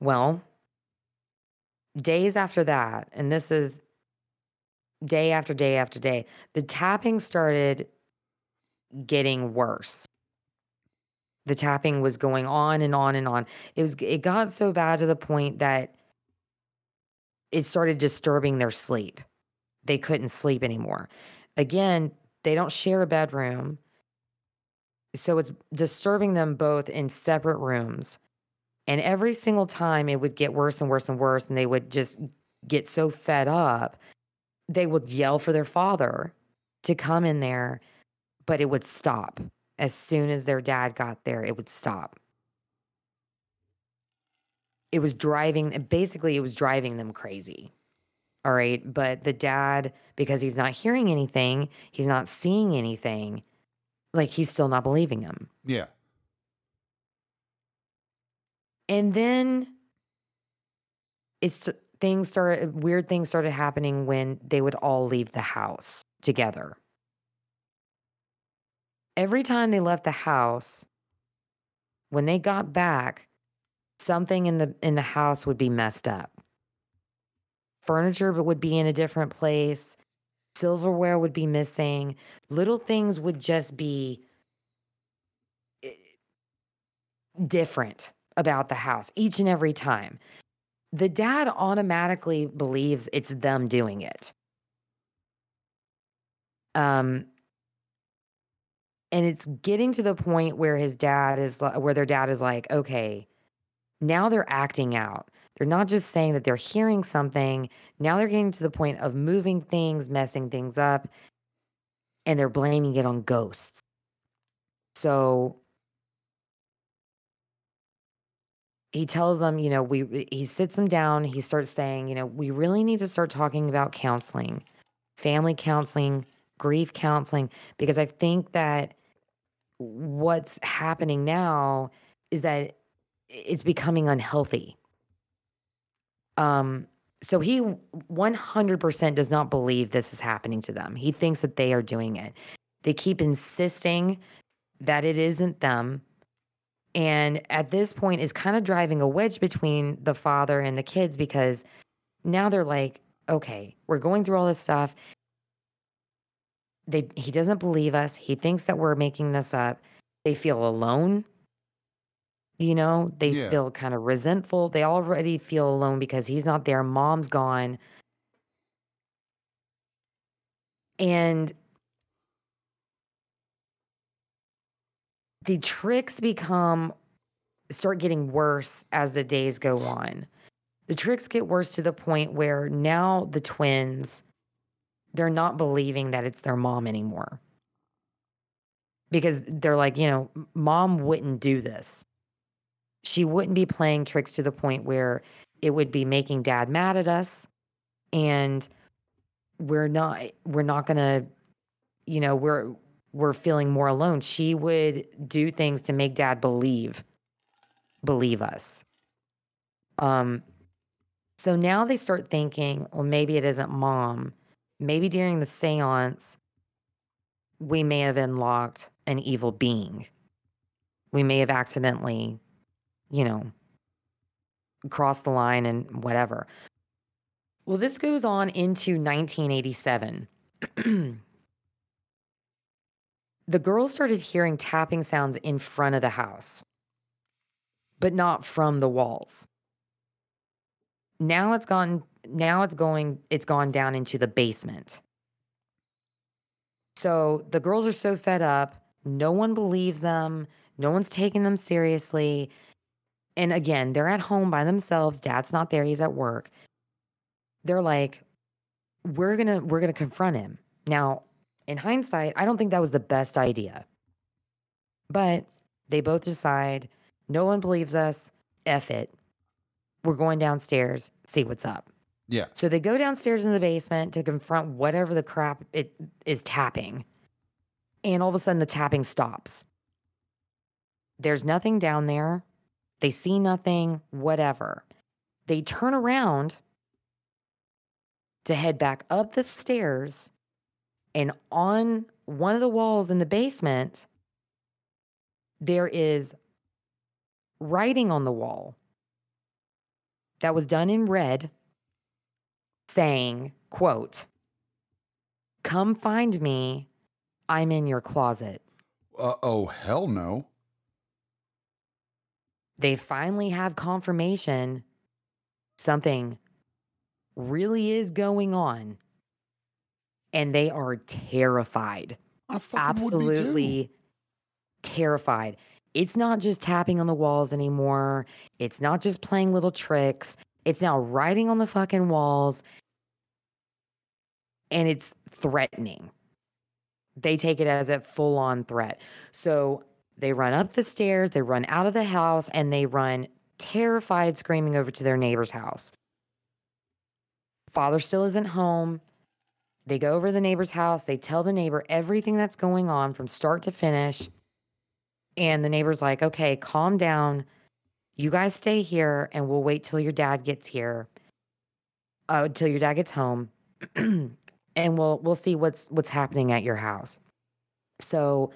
Well, days after that, and this is day after day after day, the tapping started getting worse. The tapping was going on and on and on. It was, it got so bad to the point that it started disturbing their sleep. They couldn't sleep anymore. Again, they don't share a bedroom. So it's disturbing them both in separate rooms. And every single time it would get worse and worse and worse. And they would just get so fed up. They would yell for their father to come in there, but it would stop. As soon as their dad got there, it would stop. It was driving, basically it was driving them crazy. All right. But the dad, because he's not hearing anything, he's not seeing anything, like he's still not believing him. Yeah. And then it's things started, weird things started happening when they would all leave the house together. Every time they left the house, when they got back, something in the, in the house would be messed up. Furniture would be in a different place. Silverware would be missing. Little things would just be different about the house each and every time. The dad automatically believes it's them doing it. Um, and it's getting to the point where his dad is, where their dad is like, okay, now they're acting out. They're not just saying that they're hearing something. Now they're getting to the point of moving things, messing things up, and they're blaming it on ghosts. So he tells them, you know, we, he sits them down. He starts saying, you know, we really need to start talking about counseling, family counseling, grief counseling, because I think that what's happening now is that it's becoming unhealthy. Um, so he one hundred percent does not believe this is happening to them. He thinks that they are doing it. They keep insisting that it isn't them. And at this point is kind of driving a wedge between the father and the kids, because now they're like, okay, we're going through all this stuff. They, he doesn't believe us. He thinks that we're making this up. They feel alone. You know, they yeah. feel kind of resentful. They already feel alone because he's not there. Mom's gone. And the tricks become, start getting worse as the days go on. The tricks get worse to the point where now the twins, they're not believing that it's their mom anymore. Because they're like, you know, mom wouldn't do this. She wouldn't be playing tricks to the point where it would be making dad mad at us, and we're not, we're not going to, you know, we're, we're feeling more alone. She would do things to make dad believe, believe us. Um, so now they start thinking, well, maybe it isn't mom. Maybe during the seance, we may have unlocked an evil being we may have accidentally, you know, crossed the line and whatever. Well, this goes on into nineteen eighty-seven. The girls started hearing tapping sounds in front of the house, but not from the walls. Now it's gone. Now it's going. It's gone down into the basement. So the girls are so fed up. No one believes them. No one's taking them seriously. And again, they're at home by themselves. Dad's not there. He's at work. They're like, we're gonna we're gonna confront him. Now, in hindsight, I don't think that was the best idea. But they both decide, no one believes us. F it. We're going downstairs, see what's up. Yeah. So they go downstairs in the basement to confront whatever the crap it is tapping. And all of a sudden the tapping stops. There's nothing down there. They see nothing, whatever. They turn around to head back up the stairs, and on one of the walls in the basement, there is writing on the wall that was done in red saying, quote, "Come find me. I'm in your closet." Uh oh, hell no. They finally have confirmation something really is going on. And they are terrified. I fucking would be too. Absolutely terrified. It's not just tapping on the walls anymore. It's not just playing little tricks. It's now writing on the fucking walls. And it's threatening. They take it as a full-on threat. So they run up the stairs, they run out of the house, and they run terrified, screaming over to their neighbor's house. Father still isn't home. They go over to the neighbor's house. They tell the neighbor everything that's going on from start to finish. And the neighbor's like, okay, calm down. You guys stay here and we'll wait till your dad gets here. Uh, till your dad gets home. And we'll we'll see what's what's happening at your house. So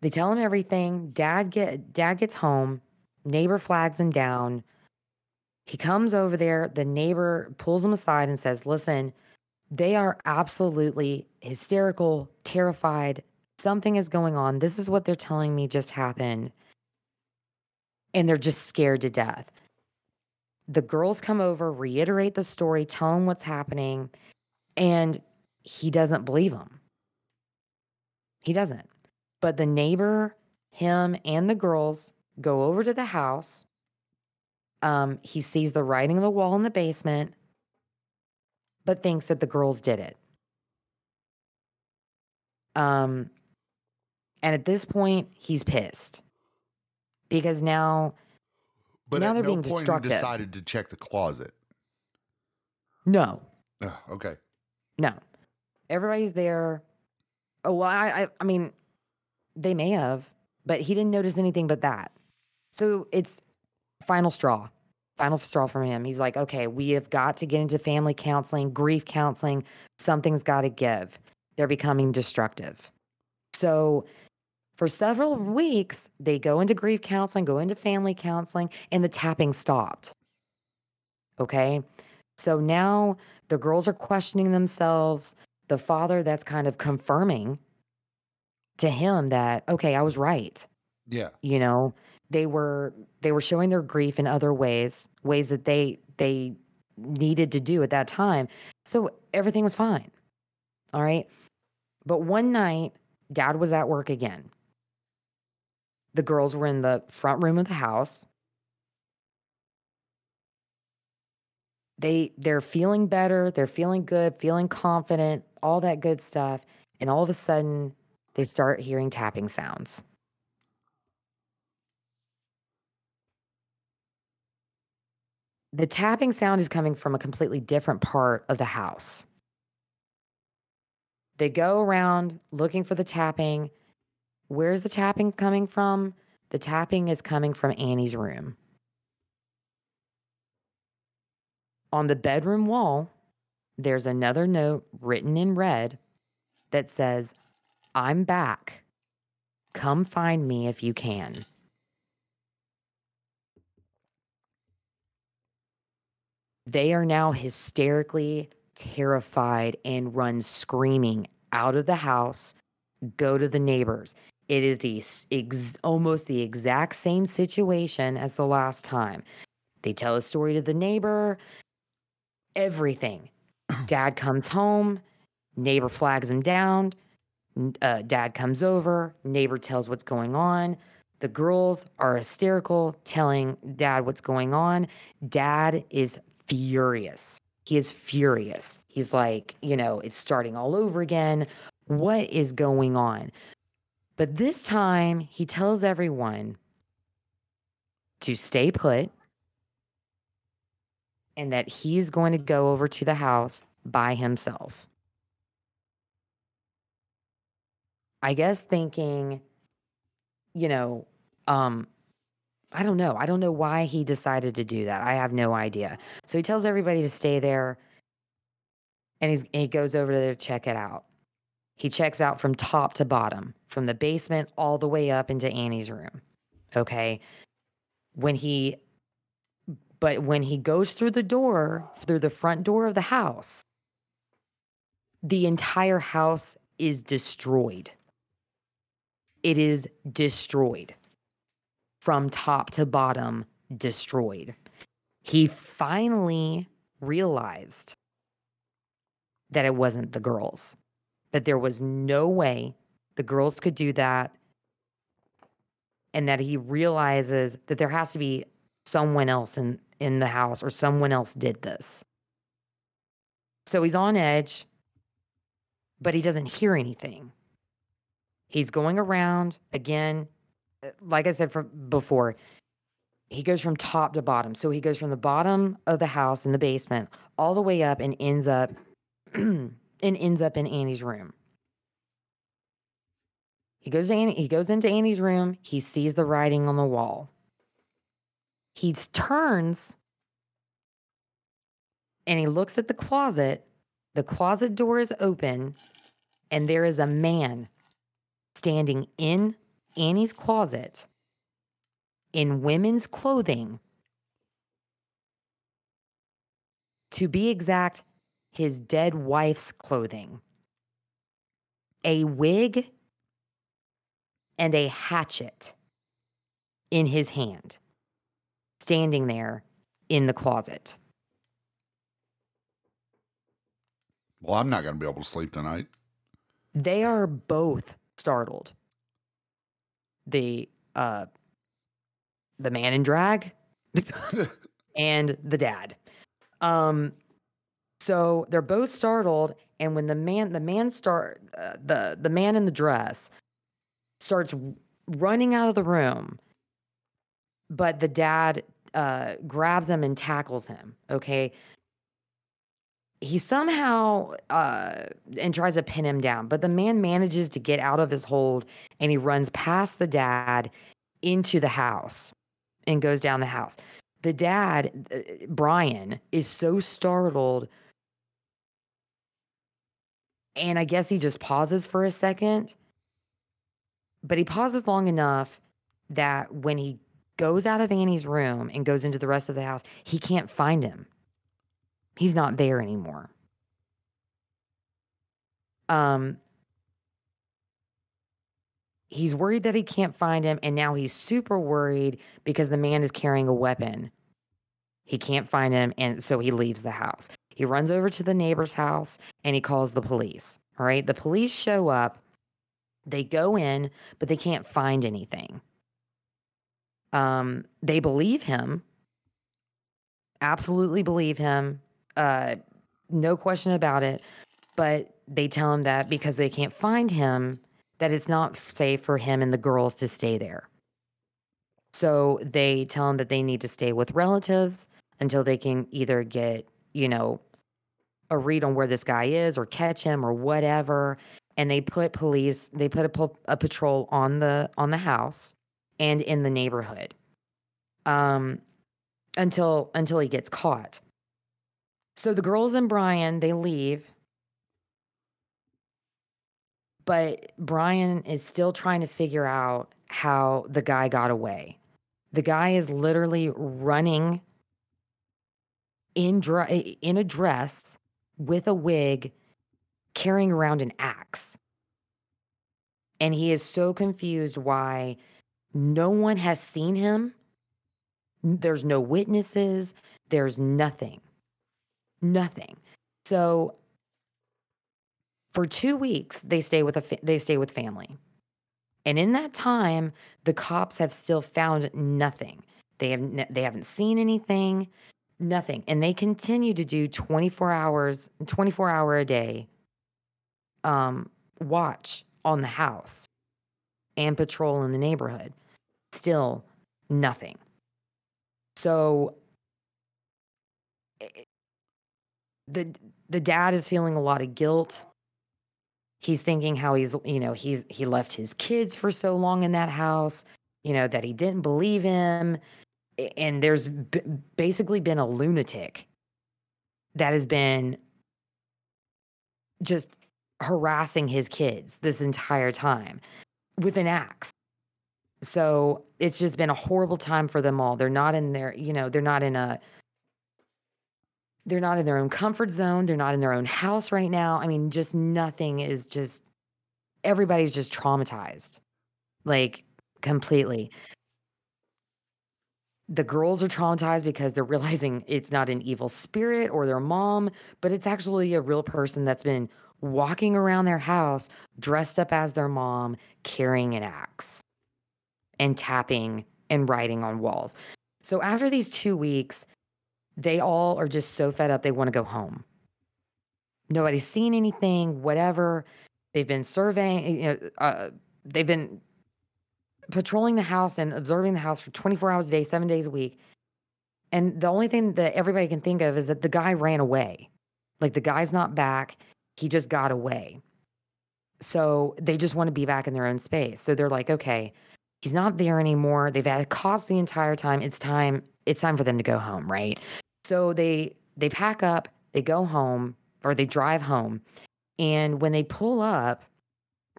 they tell him everything. Dad get dad gets home. Neighbor flags him down. He comes over there. The neighbor pulls him aside and says, listen, they are absolutely hysterical, terrified. Something is going on. This is what they're telling me just happened. And they're just scared to death. The girls come over, reiterate the story, tell him what's happening. And he doesn't believe them. He doesn't. But the neighbor, him, and the girls go over to the house. Um, he sees the writing on the wall in the basement, but thinks that the girls did it. Um, and at this point, he's pissed because now, but now they're no being point destructive. He decided to check the closet. No. Oh, okay. No, everybody's there. Oh well, I, I, I mean, they may have, but he didn't notice anything but that. So it's final straw. Final straw from him. He's like, okay, we have got to get into family counseling, grief counseling. Something's got to give. They're becoming destructive. So for several weeks, they go into grief counseling, go into family counseling, and the tapping stopped. Okay. So now the girls are questioning themselves. The father, that's kind of confirming to him that, okay, I was right. Yeah. You know, they were they were showing their grief in other ways, ways that they they needed to do at that time. So everything was fine. All right. But one night, Dad was at work again. The girls were in the front room of the house. They they're feeling better, they're feeling good, feeling confident, all that good stuff. And all of a sudden, they start hearing tapping sounds. The tapping sound is coming from a completely different part of the house. They go around looking for the tapping. Where's the tapping coming from? The tapping is coming from Annie's room. On the bedroom wall, there's another note written in red that says, "I'm back. Come find me if you can. They are now hysterically terrified and run screaming out of the house, go to the neighbors. It is the ex- almost the exact same situation as the last time. They tell a story to the neighbor, everything. Dad comes home, neighbor flags him down, uh, dad comes over, neighbor tells what's going on. The girls are hysterical, telling dad what's going on. Dad is furious. He is furious. He's like, you know, it's starting all over again. What is going on? But this time he tells everyone to stay put and that he's going to go over to the house by himself. I guess thinking, you know, um, I don't know. I don't know why he decided to do that. I have no idea. So he tells everybody to stay there, and he's, and he goes over there to check it out. He checks out from top to bottom, from the basement all the way up into Annie's room. Okay. When he, but when he goes through the door, through the front door of the house, the entire house is destroyed. It is destroyed. From top to bottom, destroyed. He finally realized that it wasn't the girls, that there was no way the girls could do that, and that he realizes that there has to be someone else in, in the house, or someone else did this. So he's on edge, but he doesn't hear anything. He's going around again. Like I said from before, he goes from top to bottom. So he goes from the bottom of the house in the basement all the way up and ends up and ends up in Annie's room. He goes to Annie, he goes into Annie's room. He sees the writing on the wall. He turns and he looks at the closet. The closet door is open, and there is a man standing in Annie's closet in women's clothing. To be exact, his dead wife's clothing, a wig, and a hatchet in his hand, standing there in the closet. Well, I'm not going to be able to sleep tonight. They are both startled. The uh, the man in drag and the dad. Um, so they're both startled, and when the man the man start uh, the the man in the dress starts running out of the room, but the dad uh, grabs him and tackles him. Okay, he somehow uh, and tries to pin him down, but the man manages to get out of his hold. And he runs past the dad into the house and goes down the house. The dad, uh, Brian, is so startled. And I guess he just pauses for a second. But he pauses long enough that when he goes out of Annie's room and goes into the rest of the house, he can't find him. He's not there anymore. Um... He's worried that he can't find him, and now he's super worried because the man is carrying a weapon. He can't find him, and so he leaves the house. He runs over to the neighbor's house, and he calls the police, all right? The police show up. They go in, but they can't find anything. Um, they believe him. Absolutely believe him. Uh, no question about it. But they tell him that because they can't find him, that it's not safe for him and the girls to stay there. So they tell him that they need to stay with relatives until they can either get, you know, a read on where this guy is or catch him or whatever. And they put police, they put a, a patrol on the on the house and in the neighborhood um, until until he gets caught. So the girls and Brian, they leave. but Brian is still trying to figure out how the guy got away. The guy is literally running in dr- in a dress with a wig, carrying around an axe. And he is so confused why no one has seen him. There's no witnesses. There's nothing. Nothing. So for two weeks, they stay with a fa- they stay with family. And in that time, the cops have still found nothing. They have n- they haven't seen anything, nothing. And they continue to do twenty-four hours, twenty-four hour a day um, watch on the house and patrol in the neighborhood. Still nothing. So the the dad is feeling a lot of guilt. He's thinking how he's, you know, he's, he left his kids for so long in that house, you know, that he didn't believe him. And there's b- basically been a lunatic that has been just harassing his kids this entire time with an axe. So it's just been a horrible time for them all. They're not in their, you know, they're not in a, they're not in their own comfort zone. They're not in their own house right now. I mean, just nothing is just, everybody's just traumatized, like completely. The girls are traumatized because they're realizing it's not an evil spirit or their mom, but it's actually a real person that's been walking around their house dressed up as their mom, carrying an axe and tapping and writing on walls. So after these two weeks, they all are just so fed up. They want to go home. Nobody's seen anything, whatever. They've been surveying, you know, uh, they've been patrolling the house and observing the house for twenty-four hours a day, seven days a week. And the only thing that everybody can think of is that the guy ran away. Like, the guy's not back. He just got away. So they just want to be back in their own space. So they're like, okay, he's not there anymore. They've had cops the entire time. It's time. It's time for them to go home, right? So they they pack up, they go home, or they drive home. And when they pull up,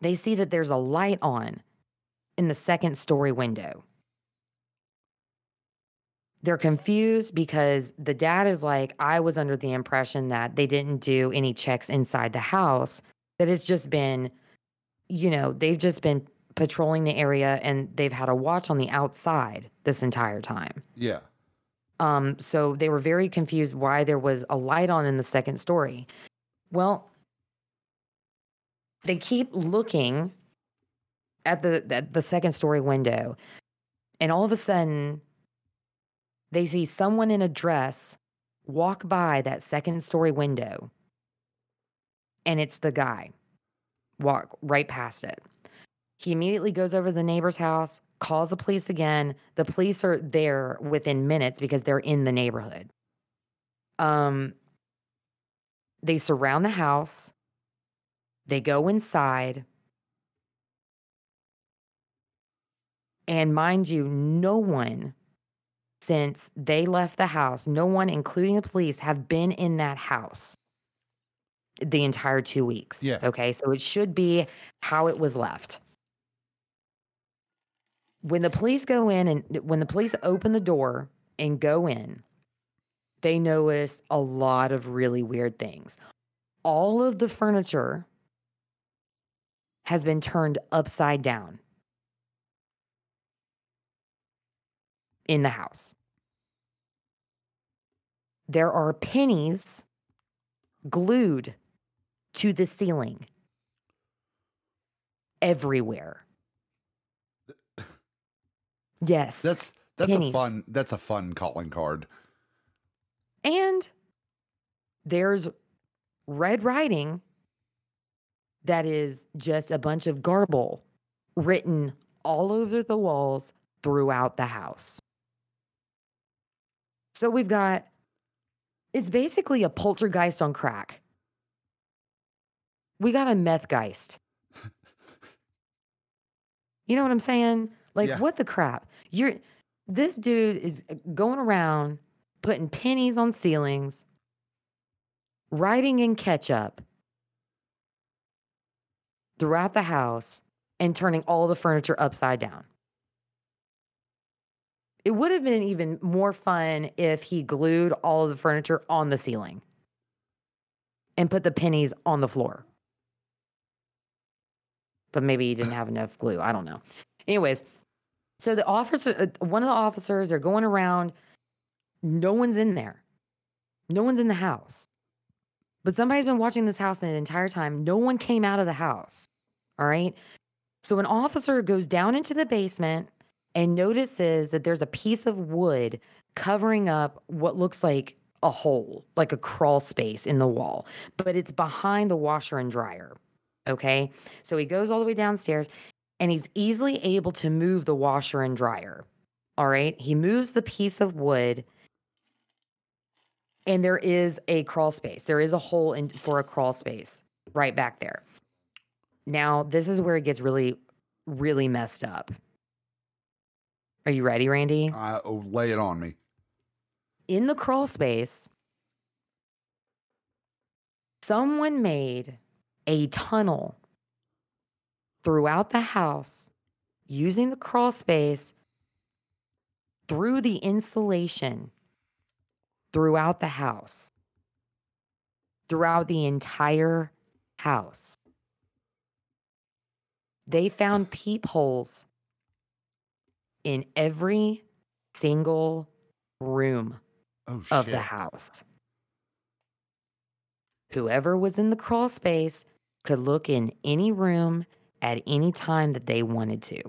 they see that there's a light on in the second story window. They're confused because the dad is like, I was under the impression that they didn't do any checks inside the house, that it's just been, you know, they've just been patrolling the area and they've had a watch on the outside this entire time. Yeah. Um, so they were very confused why there was a light on in the second story. Well, they keep looking at the, at the second story window, and all of a sudden they see someone in a dress walk by that second story window, and it's the guy. Walk right past it. He immediately goes over to the neighbor's house, calls the police again. The police are there within minutes because they're in the neighborhood. Um, they surround the house. They go inside. And mind you, no one, since they left the house, no one, including the police, have been in that house the entire two weeks. Yeah. Okay, so it should be how it was left. When the police go in and when the police open the door and go in, they notice a lot of really weird things. All of the furniture has been turned upside down in the house. There are pennies glued to the ceiling everywhere. Yes. That's that's pennies. a fun that's a fun calling card. And there's red writing that is just a bunch of garble written all over the walls throughout the house. So we've got, it's basically a poltergeist on crack. We got a methgeist. You know what I'm saying? Like, yeah. What the crap? You're this dude is going around putting pennies on ceilings, writing in ketchup, throughout the house and turning all the furniture upside down. It would have been even more fun if he glued all of the furniture on the ceiling and put the pennies on the floor. But maybe he didn't have enough glue. I don't know. Anyways, so the officer, one of the officers, they're going around. No one's in there. No one's in the house. But somebody's been watching this house the entire time. No one came out of the house. All right. So an officer goes down into the basement and notices that there's a piece of wood covering up what looks like a hole, like a crawl space in the wall, but it's behind the washer and dryer. Okay. So he goes all the way downstairs and he's easily able to move the washer and dryer. All right. He moves the piece of wood and there is a crawl space. There is a hole in for a crawl space right back there. Now, this is where it gets really, really messed up. Are you ready, Randy? Uh, oh, lay it on me. In the crawl space, someone made a tunnel throughout the house using the crawl space through the insulation throughout the house, throughout the entire house. They found peepholes in every single room oh, of shit. the house. Whoever was in the crawl space could look in any room at any time that they wanted to.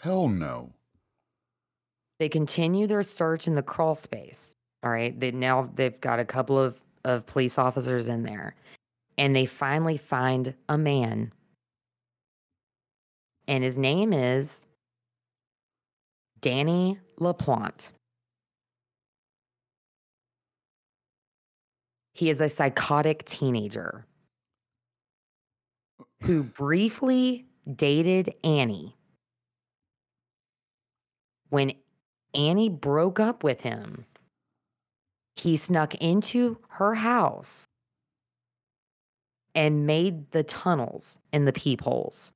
Hell no. They continue their search in the crawl space. All right. They, now they've got a couple of, of police officers in there. And they finally find a man. And his name is Danny LaPlante. He is a psychotic teenager who briefly dated Annie. When Annie broke up with him, he snuck into her house and made the tunnels and the peepholes.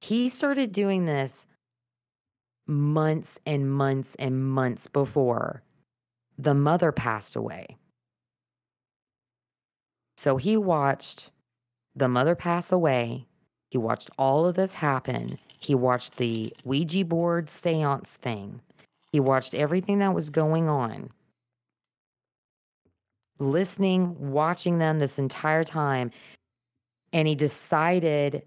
He started doing this months and months and months before the mother passed away. So he watched the mother pass away. He watched all of this happen. He watched the Ouija board seance thing. He watched everything that was going on. Listening, watching them this entire time. And he decided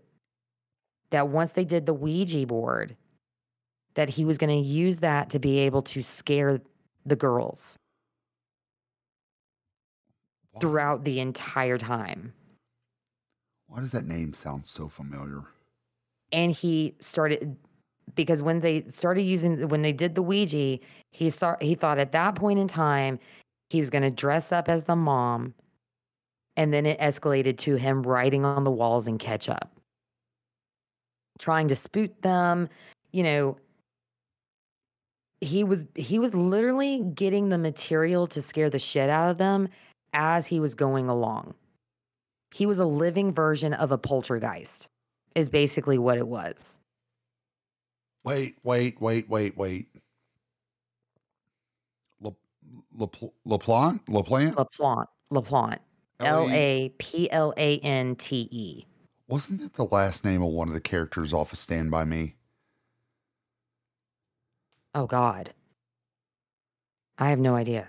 that once they did the Ouija board, that he was going to use that to be able to scare the girls Why? throughout the entire time. Why does that name sound so familiar? And he started, because when they started using, when they did the Ouija, he start, he thought at that point in time, he was going to dress up as the mom. And then it escalated to him writing on the walls in ketchup, trying to spook them. You know, he was he was literally getting the material to scare the shit out of them as he was going along. He was a living version of a poltergeist, is basically what it was. Wait, wait, wait, wait, wait. La, La, LaPlante? LaPlante? LaPlante. LaPlante. L A P L A N T E. Wasn't that the last name of one of the characters off of Stand By Me? Oh, God. I have no idea.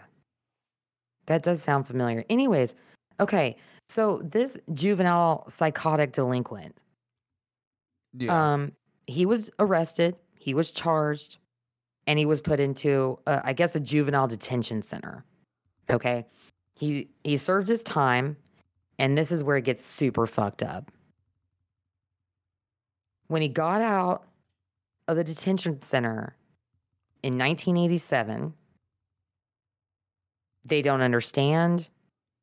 That does sound familiar. Anyways, okay. So this juvenile psychotic delinquent, yeah. um, he was arrested, he was charged, and he was put into, uh, I guess, a juvenile detention center. Okay. He, he served his time, and this is where it gets super fucked up. When he got out of the detention center in nineteen eighty-seven, they don't understand.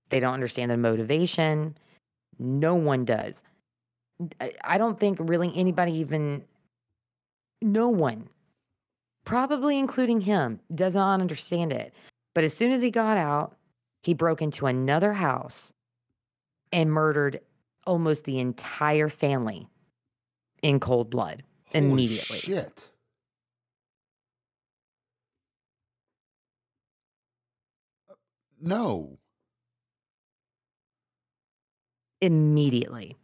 They don't understand the motivation. No one does. I don't think really anybody even, no one, probably including him, does not understand it. But as soon as he got out, he broke into another house and murdered almost the entire family in cold blood. Holy immediately. Shit. No. Immediately.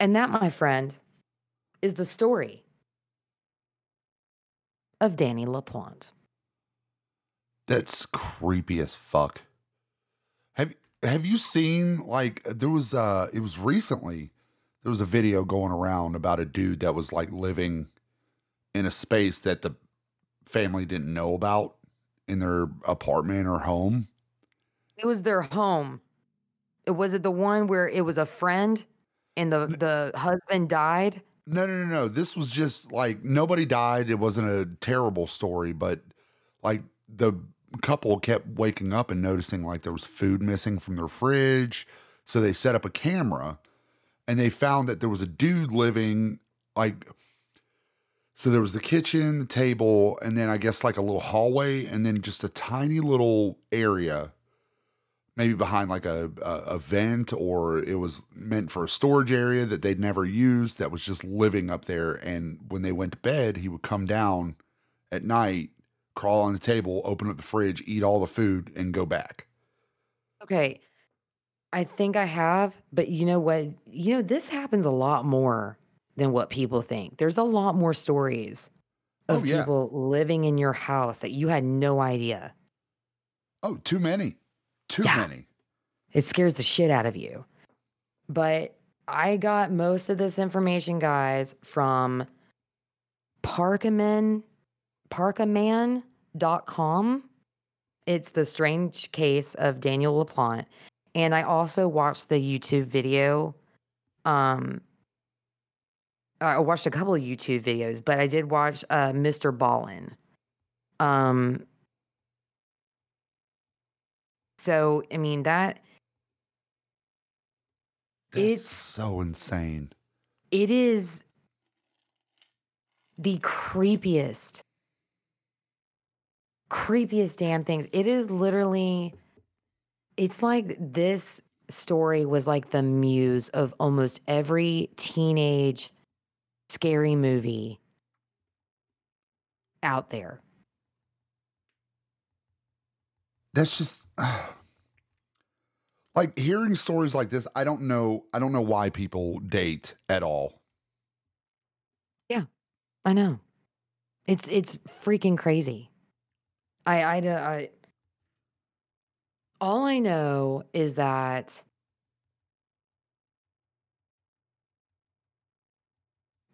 And that, my friend, is the story of Danny LaPlante. That's creepy as fuck. Have Have you seen, like, there was, uh, it was recently, there was a video going around about a dude that was, like, living in a space that the family didn't know about in their apartment or home. It was their home. It was it the one where it was a friend and the, the husband died? No, no, no, no. This was just, like, nobody died. It wasn't a terrible story, but, like, the couple kept waking up and noticing like there was food missing from their fridge. So they set up a camera and they found that there was a dude living like, so there was the kitchen, the table, and then I guess like a little hallway and then just a tiny little area, maybe behind like a, a, a vent, or it was meant for a storage area that they'd never used, that was just living up there. And when they went to bed, he would come down at night, crawl on the table, open up the fridge, eat all the food, and go back. Okay. I think I have, but you know what? You know, this happens a lot more than what people think. There's a lot more stories of oh, yeah. people living in your house that you had no idea. Oh, too many. Too yeah. many. It scares the shit out of you. But I got most of this information, guys, from Parkman. Parkman dot com. It's the strange case of Daniel LaPlante. And I also watched the YouTube video. Um, I watched a couple of YouTube videos, but I did watch uh, Mister Ballin. Um, so, I mean, that... That's it's so insane. It is the creepiest... creepiest damn things. It is literally, it's like this story was like the muse of almost every teenage scary movie out there. That's just uh, like hearing stories like this. I don't know. I don't know why people date at all. Yeah, I know. It's, it's freaking crazy. I, I, I, all I know is that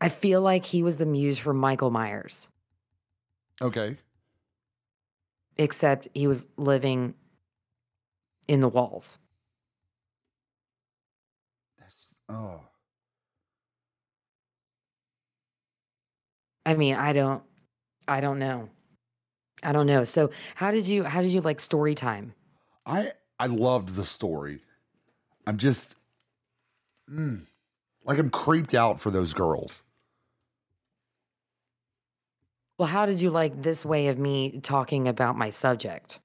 I feel like he was the muse for Michael Myers. Okay. Except he was living in the walls. That's, oh. I mean, I don't, I don't know. I don't know. So how did you, how did you like story time? I, I loved the story. I'm just, mm, like I'm creeped out for those girls. Well, how did you like this way of me talking about my subject?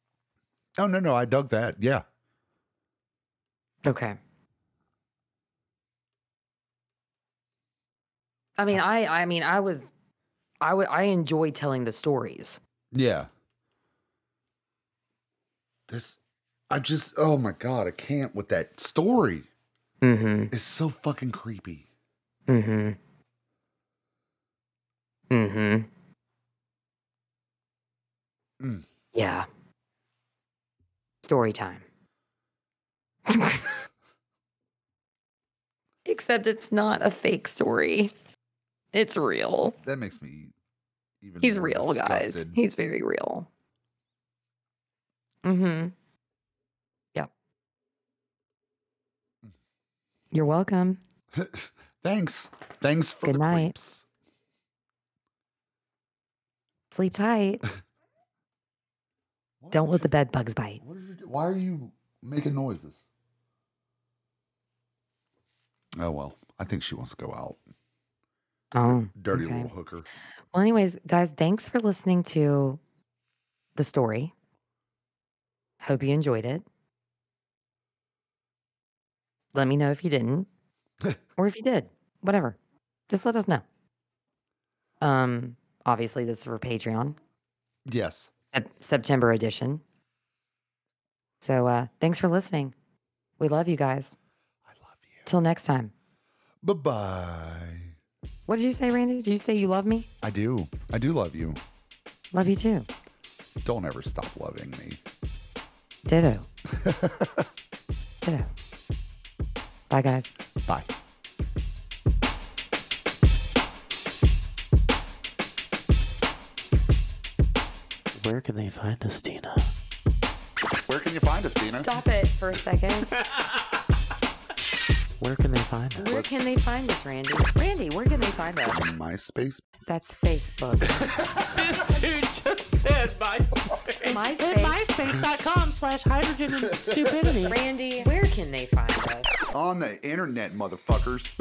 Oh, no, no. I dug that. Yeah. Okay. I mean, I, I mean, I was, I would, I enjoy telling the stories. Yeah. This, I just, oh my God, I can't with that story. Mm-hmm. It's so fucking creepy. Mm-hmm. Mm-hmm. Mm. Yeah. Story time. Except it's not a fake story. It's real. That makes me... Even he's real, disgusted. Guys. He's very real. Mm-hmm. Yep. You're welcome. Thanks. Thanks for Good the night. Creeps. Sleep tight. Don't let you, the bed bugs bite. What did you do? Why are you making noises? Oh, well. I think she wants to go out. Oh, dirty okay. little hooker. Well, anyways, guys, thanks for listening to the story. Hope you enjoyed it. Let me know if you didn't, or if you did, whatever. Just let us know. Um, obviously this is for Patreon. Yes. September edition. So, uh, thanks for listening. We love you guys. I love you. Till next time. Bye-bye. What did you say, Randy? Did you say you love me? I do. I do love you. Love you too. Don't ever stop loving me. Ditto. Ditto. Bye, guys. Bye. Where can they find us, Tina? Where can you find us, Tina? Stop it for a second. Where can they find us? Where Let's... can they find us, Randy? Randy, where can they find us? MySpace. That's Facebook. This dude just said MySpace. MySpace. MySpace.com slash hydrogen and stupidity. Randy, where can they find us? On the internet, motherfuckers.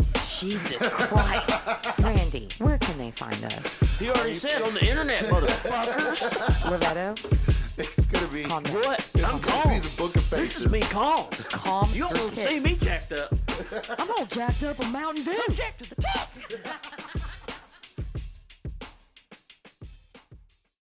Jesus Christ. Randy, where can they find us? He already said on the internet, motherfuckers. Lovetta. It's going to be... Calm down. What? It's I'm calm. Be the book of this is me calm. Calm. You don't want to see me jacked up. I'm all jacked up a Mountain Dew. I'm jacked to the top.